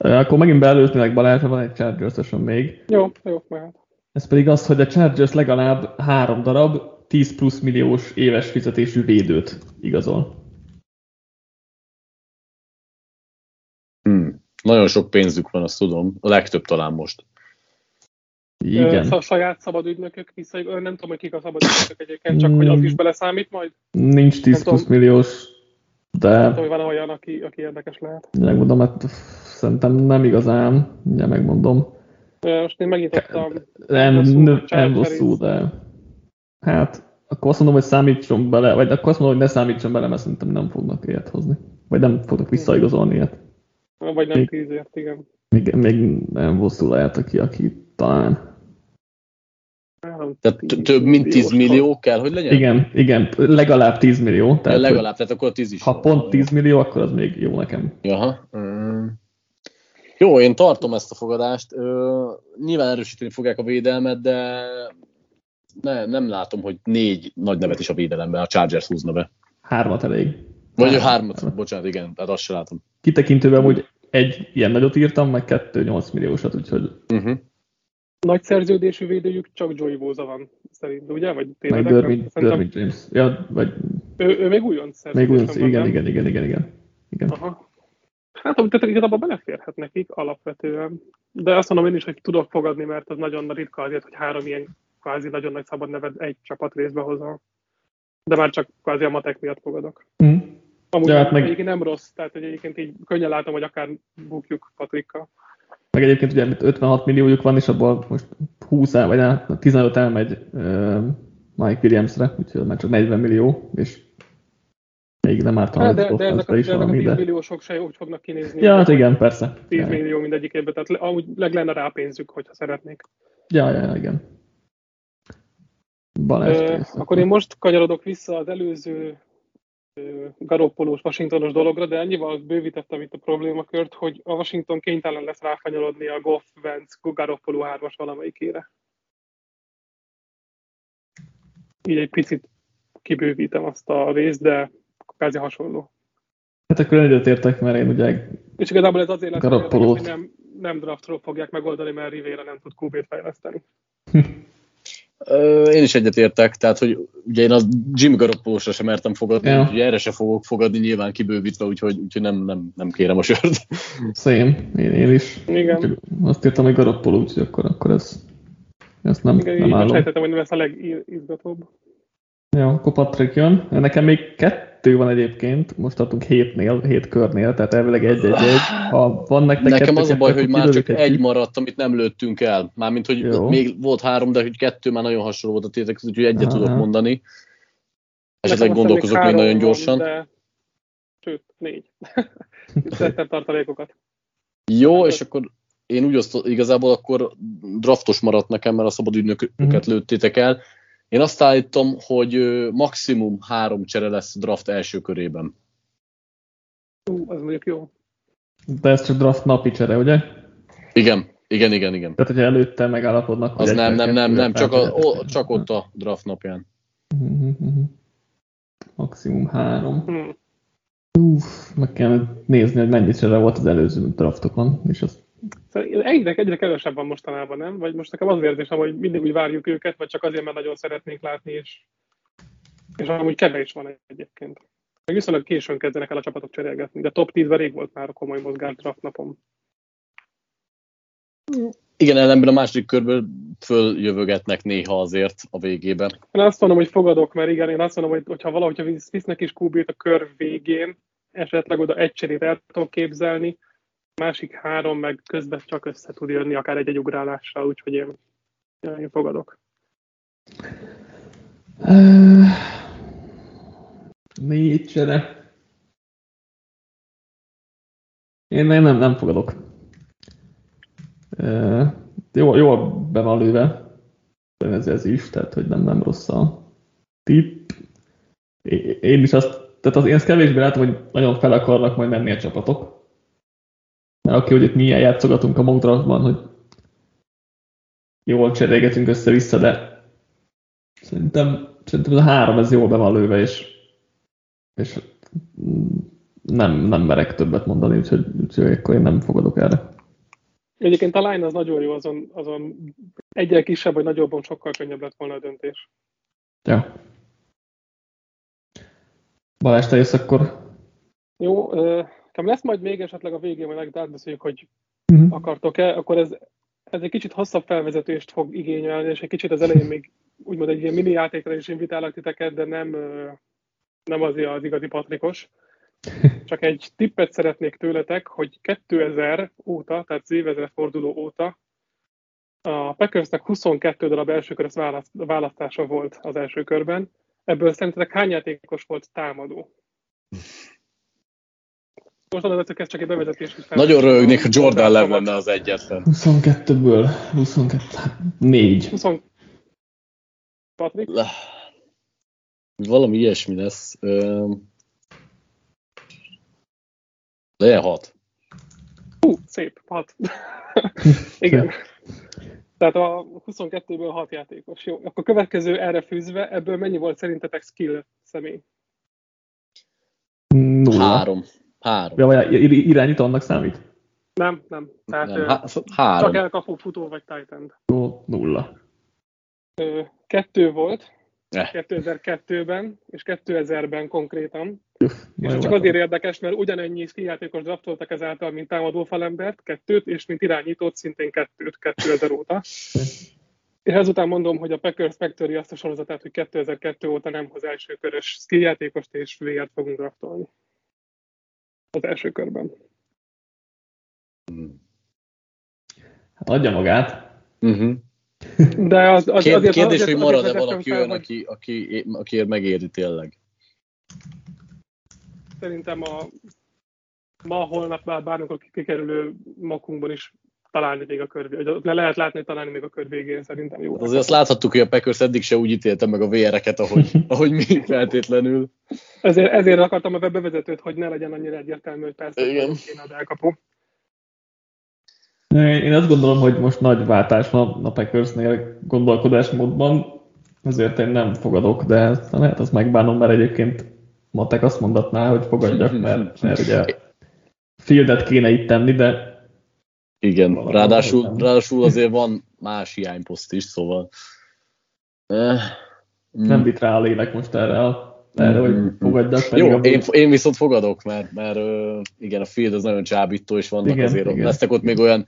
Akkor megint beelőznének Balázsra, van egy Chargers-ösön még. Jó, mehet. Ez pedig az, hogy a Chargers legalább 3 darab 10 plusz milliós éves fizetésű védőt igazol. Nagyon sok pénzük van, azt tudom. A legtöbb talán most. Igen. A saját szabadügynökök vissza, nem tudom, hogy kik a szabadügynökök egyébként, csak hogy az is beleszámít majd. Nincs 10-20 milliós, de... Nem tudom, hogy van olyan, aki érdekes lehet. Megmondom, mert szerintem nem igazán, ugye megmondom. Most én megnyitottam. Nem hosszú, de... Hát, akkor azt mondom, hogy számítson bele, vagy akkor azt mondom, hogy ne számítson bele, mert szerintem nem fognak ilyet hozni. Vagy nem fognak visszaigazolni ilyet. Vagy nem 10-ért, igen. Még nem hosszú lehet, aki talán. Tehát több mint 10 millió kell, hogy legyen? Igen, legalább 10 millió. Tehát legalább, tehát akkor a 10 is. Ha pont 10 millió, akkor az még jó nekem. Jaha. Jó, én tartom ezt a fogadást. Nyilván erősíteni fogják a védelmet, de nem látom, hogy 4 nagy nevet is a védelemben, a Chargers húzna be. 3-at elég. Vagy 3-at, bocsánat, igen, hát azt sem látom. Kitekintőben úgy egy ilyen nagyot írtam, meg 2-8 milliósat, úgyhogy... Nagy szerződésű védőjük csak Joey Bosa van, szerintem, ugye? Vagy meg Derwin James. Ja, vagy... ő még újonc szerződés. Igen. Aha. Hát, tehát igazából beleférhet nekik alapvetően, de azt mondom én is, hogy tudok fogadni, mert az nagyon ritka azért, hogy 3 ilyen kvázi nagyon nagy szabad nevet egy csapat részbe hozza. De már csak kvázi a matek miatt fogadok. Amúgy ja, hát meg... egyébként nem rossz, tehát egyébként így könnyen látom, hogy akár bukjuk Patrikkal. Meg egyébként ugye 56 milliójuk van, és abból most 20 el, vagy 15 elmegy Mike Williamsre, úgyhogy már csak 40 millió, és még nem árt talán. De ezek a 10 milliósok se úgy fognak kinézni. Ja, hát igen, persze. 10 millió mindegyik évben, tehát amúgy leg lenne rá pénzük, hogyha szeretnék. Ja, igen. Akkor én most kanyarodok vissza az előző Garoppolós, Washingtonos dologra, de annyival bővítettem itt a problémakört, hogy a Washington kénytelen lesz ráfanyolodni a Goff, Wentz, Garoppolo 3-as valamelyikére. Így egy picit kibővítem azt a részt, de kvázi hasonló. Hát akkor egyet értek, mert én ugye és igazából ez azért lesz, Garoppolót... hogy nem draftról fogják megoldani, mert Rivera nem tud QB-t fejleszteni. Én is egyetértek, tehát, hogy ugye én a Jimmy Garoppolósra sem mertem fogadni, ugye erre sem fogok fogadni, nyilván kibővítve, úgyhogy nem kérem a sört. Szén, én is. Igen. Azt írtam, hogy Garoppoló, úgyhogy akkor ez nem, igen, nem állom. Most sejtettem, hogy nem lesz a legizgatóbb. Jó, akkor Patrik jön. Nekem még 2 van egyébként, most tartunk 7 körnél, tehát elvileg 1-1-1. Ha van nektek nekem az a baj, hogy már csak egy maradt, amit nem lőttünk el. Mármint, hogy jó. Még volt 3, de hogy 2 már nagyon hasonló volt a tétek, úgyhogy egyet tudok mondani. Esetleg gondolkozok még nagyon gyorsan. De... Sőt, 4. Szerettem tartalékokat. Jó, és akkor én úgy igazából akkor draftos maradt nekem, mert a szabad ügynököket lőttétek el. Én azt állítom, hogy maximum 3 csere lesz draft első körében. Az mondjuk jó. De ez csak draft napi csere, ugye? Igen. Tehát, hogyha előtte megállapodnak... Az nem. Csak ott a draft napján. Maximum 3. Meg kell nézni, hogy mennyi csere volt az előző draftokon, és azt... Szóval egyre kevesebb van mostanában, nem? Vagy most nekem az érzésem, hogy mindig úgy várjuk őket, vagy csak azért, mert nagyon szeretnénk látni, és amúgy kevés van egyébként. Meg viszonylag későn kezdenek el a csapatok cserélgetni, de top 10-ben rég volt már a komoly mozgás draft napon. Igen, ellenben a második körből följövögetnek néha azért a végében. Én azt mondom, hogy fogadok, mert igen, én azt mondom, hogy ha valahogy visznek is QB-t a kör végén, esetleg oda egy cserét el tudom képzelni, másik 3 meg közben csak össze tud jönni, akár egy-egy ugrálással, úgyhogy én fogadok. 4 csere. Én nem fogadok. Jól be van lőve. Ez is, tehát hogy nem rossz a tipp. Én is azt, tehát én ezt kevésbé látom, hogy nagyon fel akarnak majd menni a csapatok. Mert aki, hogy itt mi eljátszogatunk a mock draftban, hogy jól cserélgetünk össze-vissza, de szerintem ez a 3 ez jól be van lőve, és nem merek többet mondani, úgyhogy akkor én nem fogadok erre. Egyébként a line az nagyon jó, azon egyel kisebb vagy nagyobban sokkal könnyebb lett volna a döntés. Ja. Balázs, te jössz akkor? Jó, Ha lesz majd még esetleg a végén, majd átbeszéljük, hogy akartok-e, akkor ez egy kicsit hosszabb felvezetést fog igényelni, és egy kicsit az elején még úgymond egy ilyen mini játékra is invitálok titeket, de nem az igazi patrikos. Csak egy tippet szeretnék tőletek, hogy 2000 óta, tehát az évezred forduló óta a Packersnek 22 darab első körös választása volt az első körben. Ebből szerintetek hány játékos volt támadó? Most adod, hogy ez csak egy bevezetés. Nagyon röhögnék, hogy Jordan Love lenne az egyetlen. 22-ből, 22, 4. 20... Patrik? Valami ilyesmi lesz. Legyen 6. Hú, szép, 6. Igen. Tehát a 22-ből 6 játékos. Jó, akkor következő erre fűzve, ebből mennyi volt szerintetek skill személy? 3. Ja, vagy irányító annak számít? Nem. Tehát nem. Csak elkapó, futó vagy tight end. 0. 2 volt 2002-ben, és 2000-ben konkrétan. És csak azért érdekes, mert ugyanennyi játékos draftoltak ezáltal, mint támadó falembert, 2-t, és mint irányítót, szintén 2-t 2000 óta. És ezután mondom, hogy a Packers megtöri azt a sorozatát, hogy 2002 óta nem hoz első körös skill játékost, és VR-t fogunk draftolni. Az első körben. Hát adja magát. De az kérdés, hogy marad-e valaki olyan, aki megéri tényleg? Szerintem a ma-holnap már bármikor kikerülő makunkban is találni még a kör végén. Lehet látni, hogy találni még a kör végén, szerintem jó. Azért azt láthattuk, hogy a Packers eddig se úgy ítélte meg a VR-eket, ahogy mi feltétlenül. Ezért akartam a bevezetőt, hogy ne legyen annyira egyértelmű, hogy persze kéne az elkapó. Én azt gondolom, hogy most nagy váltás van a Packersnél gondolkodásmódban, ezért én nem fogadok, de lehet azt megbánom, mert egyébként Matek azt mondatná, hogy fogadjak, mert ugye fieldet kéne itt tenni, de... Igen, ráadásul azért van más hiányposzt is, szóval... Nem vitt rá a lélek most erre hogy fogadjak. Jó, én viszont fogadok, mert igen, a field az nagyon csábító, és vannak azért lesznek ott még olyan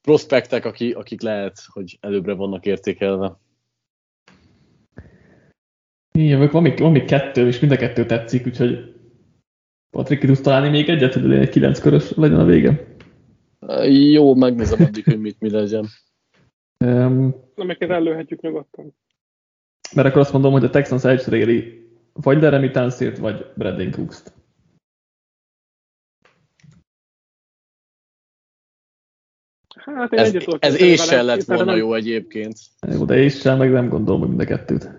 prospektek, akik lehet, hogy előbbre vannak értékelve. Igen, van még 2, és mind a 2 tetszik, úgyhogy Patrik, ki tudsz találni még egyet, hogy egy 9 körös legyen a vége? Jó, megnézem addig, hogy mit legyen. Amiket előhetjük nyugodtan. Mert akkor azt mondom, hogy a Texans egyszerre éri vagy Jeremy Tannenszét, vagy Brandon Cooks-t. Hát én ez éssel lett volna nem... jó egyébként. Jó, de éssel meg nem gondolom, hogy mind a 2-t.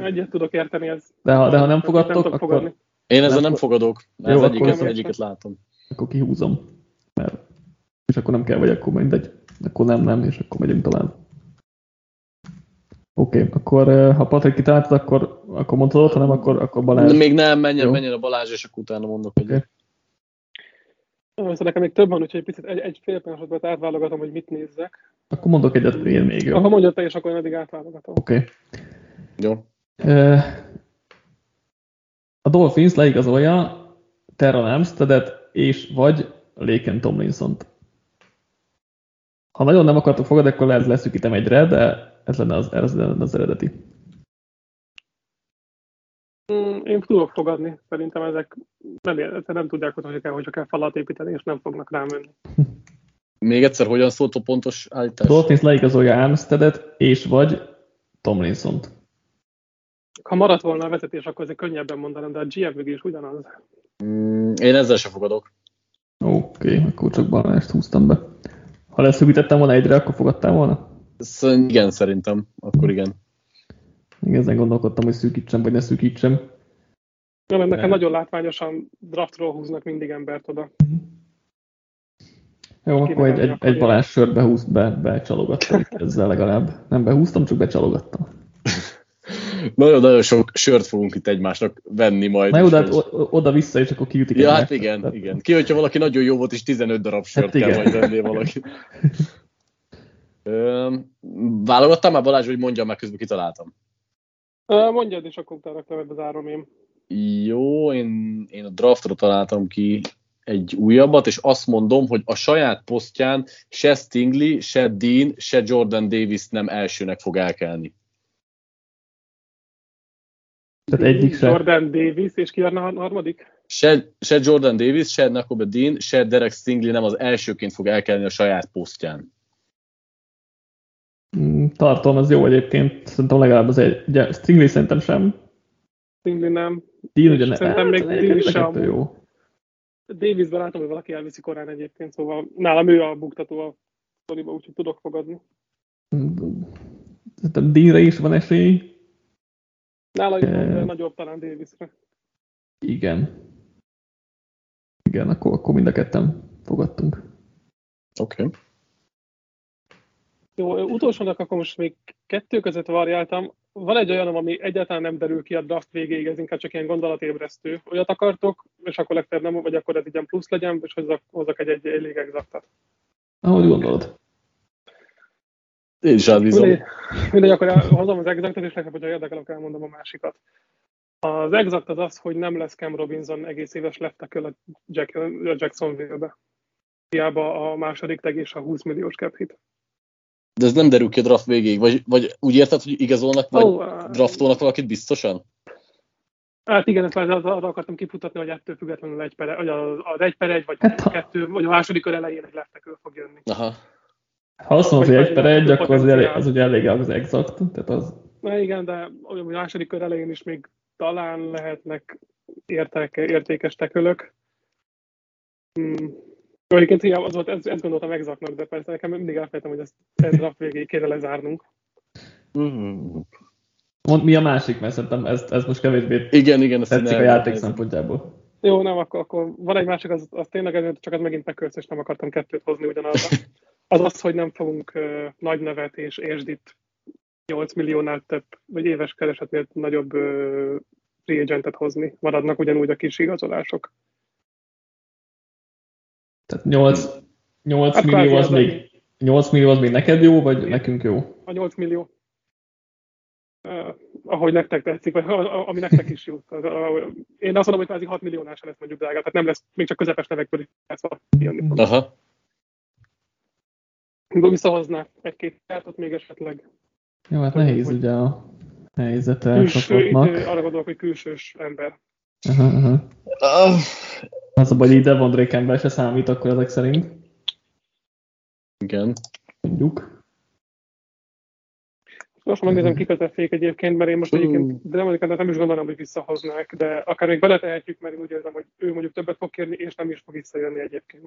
Egyet tudok érteni, ez. De ha nem fogadtok, nem akkor... Én ezzel nem fogadok. Jó, egyiket látom. Akkor kihúzom. Mert... És akkor nem kell, vagy akkor mindegy. Akkor nem, és akkor megyünk tovább. Oké, akkor ha Patrik kitaláltad, akkor mondtad, ha nem, akkor Balázs. De még nem, menjen a Balázs, és akkor utána mondok, hogy... Okay. Viszont nekem még több van, úgyhogy picit egy fél pillanatban átválogatom, hogy mit nézzek. Akkor mondok egyet, én még jó. Akkor mondjad te, és akkor én eddig átválogatom. Oké. Jó. A Dolphins leigazolja Terron Armsteadet és vagy Laken Tomlinsont. Ha nagyon nem akartok fogadni, akkor lehet leszűkítem egyre, de ez lenne az eredeti. Én tudok fogadni, szerintem ezek nem tudják, hogy kell falat építeni, és nem fognak rám menni. Még egyszer, hogyan szólt a pontos állítás? Dolphins leigazolja Armsteadet és vagy Tomlinsont. Ha maradt volna a vezetés, akkor azért könnyebben mondanám, de a GM mégis ugyanaz. Én ezzel sem fogadok. Oké, akkor csak Balást húztam be. Ha leszűkítettem volna egyre, akkor fogadtál volna? Igen, szerintem. Akkor igen. Még ezen gondolkodtam, hogy szűkítsem, vagy ne szűkítsem. Ja, mert nekem nagyon látványosan draftról húznak mindig embert oda. Jó, akkor egy Balázs sört behúzt, becsalogattam ezzel legalább. Nem behúztam, csak becsalogattam. Nagyon-nagyon sok sört fogunk itt egymásnak venni majd. Na jó, de oda-vissza, és akkor kiütik. Ja, hát igen. Ki, hogyha valaki nagyon jó volt, és 15 darab sört kell majd venni valaki. Válogattam már, Balázs, hogy mondjam, már közben kitaláltam. Mondjad, és akkor utána kell, hogy bezárom én. Jó, én a draftra találtam ki egy újabbat, és azt mondom, hogy a saját posztján se Stingley, se Dean, se Jordan Davis nem elsőnek fog elkelni. Jordan Davis, és ki járna a harmadik? Se Jordan Davis, se Nakobe Dean, se Derek Stingley nem az elsőként fog elkelni a saját posztján. Tartom, az jó egyébként. Szerintem legalább az egy... Ugye, Stingley szerintem sem. Stingley nem. Dean ugye nem. Szerintem még Dean sem. Jó. Davisben látom, hogy valaki elviszi korán egyébként, szóval nálam ő a buktató a sztoriba, úgyhogy tudok fogadni. Szerintem Deanre is van esély. Nála nagyobb talán Davisre. Igen. Igen, akkor mind a ketten fogadtunk. Oké. Okay. Jó, utolsónak akkor most még kettő között variáltam. Van egy olyan, ami egyáltalán nem derül ki a draft végéig, ez inkább csak ilyen gondolatébresztő. Olyat akartok, és akkor legfeljebb nem, vagy akkor ez ilyen plusz legyen, és hozzak egy elég exaktat. Ahogy gondolod. Én is átbízom. Mindegy, akkor hozom az exaktat, és legfeljebb, hogyha érdekel, akkor elmondom a másikat. Az exakt az az, hogy nem lesz Cam Robinson egész éves left tackle a Jacksonville-be. Hiába a második tag és a 20 milliós cap hit. De ez nem derül ki a draft végéig, vagy úgy érted, hogy igazolnak, vagy draftolnak valakit biztosan? Hát igen, ezt arra akartam kifutatni, hogy ettől függetlenül az 1/1, vagy a 2, vagy a második kör elején egy left tackle fog jönni. Aha. Ha azt mondod, hogy 1/1, akkor az ugye elég az exakt. Na igen, de a második kör elején is még talán lehetnek értékes tekölök. Egyébként ezt gondoltam exaktnak, de persze nekem mindig elfelejtem, hogy ezt draft végéig kéne lezárnunk. Mondd, mi a másik, mert szerintem ez most kevésbé tetszik a játék szempontjából. Jó, nem, akkor van egy másik, az tényleg, csak az megint tekölsz, és nem akartam kettőt hozni ugyanarra. Az, hogy nem fogunk nagy nevet és értsd 8 milliónál több, vagy éves keresetnél nagyobb free agentet hozni. Maradnak ugyanúgy a kis igazolások. Tehát 8 millió az még neked jó, vagy nekünk jó? A 8 millió. Ahogy nektek tetszik, vagy ami nektek is jó. Én azt mondom, hogy 6 milliónál sem lesz mondjuk drága, tehát nem lesz, még csak közepes nevekből is lesz valami. Aha. Visszahozná egy-két kártot még esetleg. Jó, hát nehéz ugye a helyzet elcsapatnak. Arra gondolok, hogy külsős ember. Az a baj, hogy ide Devondre Campbell se számít akkor ezek szerint. Igen. Mondjuk. Most megnézem, kiközötték egyébként, mert én most egyébként Devondre Campbell nem is gondolom, hogy visszahoznák, de akár még beletehetjük, mert én úgy érzem, hogy ő mondjuk többet fog kérni, és nem is fog visszajönni egyébként.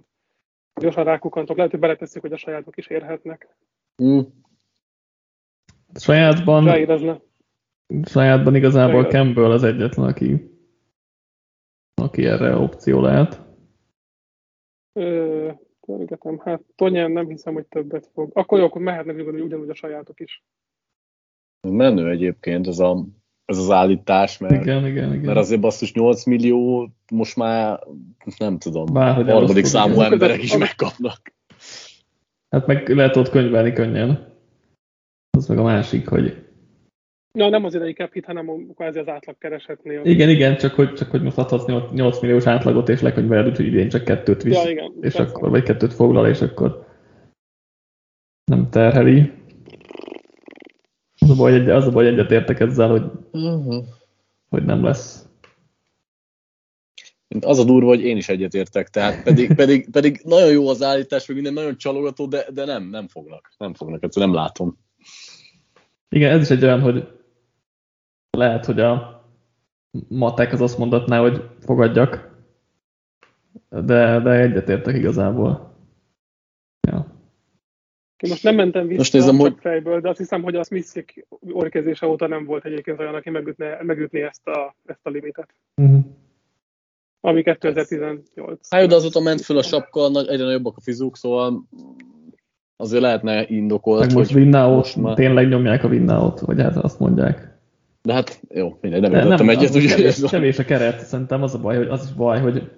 Gyorsan rákukantok, lehet, hogy beletesszük, hogy a sajátok is érhetnek. Sajátban igazából Campbell az egyetlen, aki erre opció lehet. Hát Tonyán nem hiszem, hogy többet fog. Akkor mehetnek ugyanúgy a sajátok is. Menő egyébként ez az állítás, mert, igen. Mert azért basszus 8 millió, most már nem tudom, bárhogy harmadik számú emberek is megkapnak. Hát meg lehet ott könyvelni könnyen. Az meg a másik, hogy... Ja, nem az idei cap hit, hanem kvázi az átlag keresetnél. Igen, csak hogy most adhatsz 8 milliós átlagot, és lekönyveled, úgyhogy idén csak 2-t visz, ja, igen, és persze. Akkor, vagy 2-t foglal, és akkor nem terheli. Az a baj, hogy egyet értek ezzel, hogy, hogy nem lesz. Az a durva, hogy én is egyet értek, tehát pedig nagyon jó az állítás, meg minden nagyon csalogató, de nem fognak. Nem fognak, ezt nem látom. Igen, ez is egy olyan, hogy lehet, hogy a matek az azt mondatná, hogy fogadjak, de egyetértek igazából. Ja. Én most nem mentem vissza a fejből, de azt hiszem, hogy a Smith-szik orkezése óta nem volt egyébként olyan, aki megütné ezt a limitet. Ami 2018. Hát jó, de azóta ment föl a sapka, egyre nagyobbak a fizuk, szóval... Azért lehetne indokolt, meg most Winnow-t, már... tényleg nyomják a Winnow-t, vagy hát azt mondják. De hát jó, mindegy, nem értettem egyet, ugye. Kevés a keret, szerintem az a baj, hogy az is baj, hogy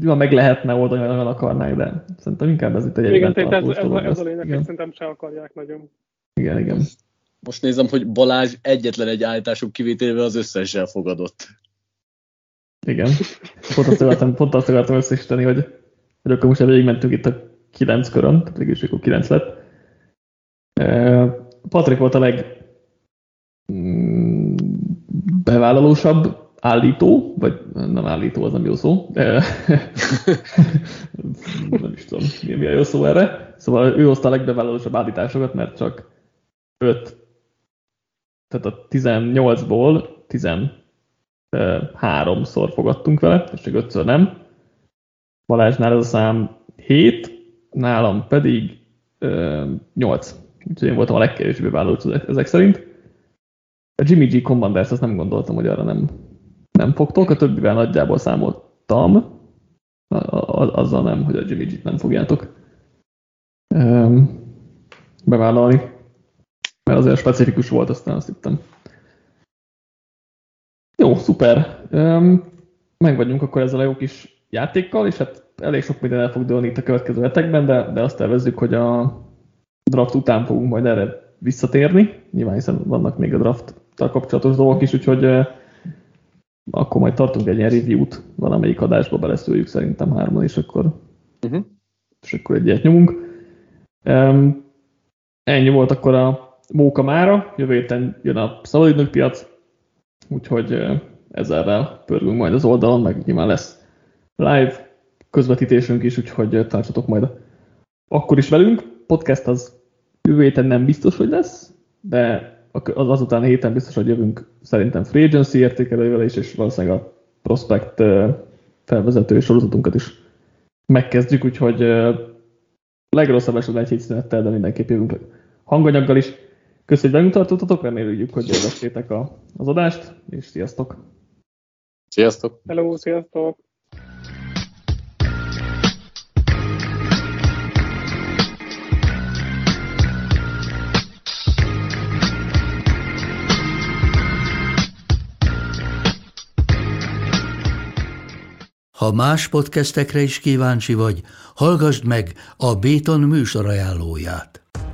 jól meg lehetne oldani, nagyon akarnák, de szerintem inkább ez itt egy egyben tartós dolog. Ez a lényeg, hogy szerintem se akarják nagyon. Igen. Most nézem, hogy Balázs egyetlen egy állításuk kivételével az összes elfogadott. Igen. Pont azt akartam összesíteni, hogy akkor most végigmentünk itt a 9 körön, tehát végül is akkor 9 lett. Patrik volt a legbevállalósabb állító, vagy nem állító, az nem jó szó. Nem is tudom, mi a jó szó erre. Szóval ő hozta a legbevállalósabb állításokat, mert csak 5, tehát a 18-ból 13-szor fogadtunk vele, és csak 5-ször nem. Balázsnál ez a szám 7, nálam pedig 8. Úgyhogy én voltam a legkevésbé vállalható ezek szerint. A Jimmy G Commanders, azt nem gondoltam, hogy arra nem fogtok. A többivel nagyjából számoltam. Azzal nem, hogy a Jimmy G-t nem fogjátok bevállalni. Mert azért specifikus volt, aztán azt hittem. Jó, szuper. Meg vagyunk akkor ezzel a jó kis játékkal, és hát elég sok minden el fog dőlni itt a következő hetekben, de azt tervezzük, hogy a draft után fogunk majd erre visszatérni. Nyilván hiszen vannak még a drafttal kapcsolatos dolgok is, úgyhogy akkor majd tartunk egy ilyen review-t, valamelyik adásba beleszüljük szerintem hárman, és akkor egy ilyet nyomunk. Ennyi volt akkor a móka mára, jövő héten jön a szabadidők piac, úgyhogy ezerrel pörgünk majd az oldalon, meg nyilván lesz live közvetítésünk is, úgyhogy tartsatok majd akkor is velünk. Podcast az jövő héten nem biztos, hogy lesz, de azután héten biztos, hogy jövünk szerintem Free Agency értékelővel is, és valószínűleg a Prospect felvezető sorozatunkat is megkezdjük, úgyhogy legrosszabb esetben egy hétszünettel, de mindenképp jövünk hanganyaggal is. Köszönjük, hogy velünk tartottatok, reméljük, hogy élveztétek az adást, és sziasztok! Sziasztok! Hello, sziasztok! Ha más podcastekre is kíváncsi vagy, hallgasd meg a Béton műsor ajánlóját.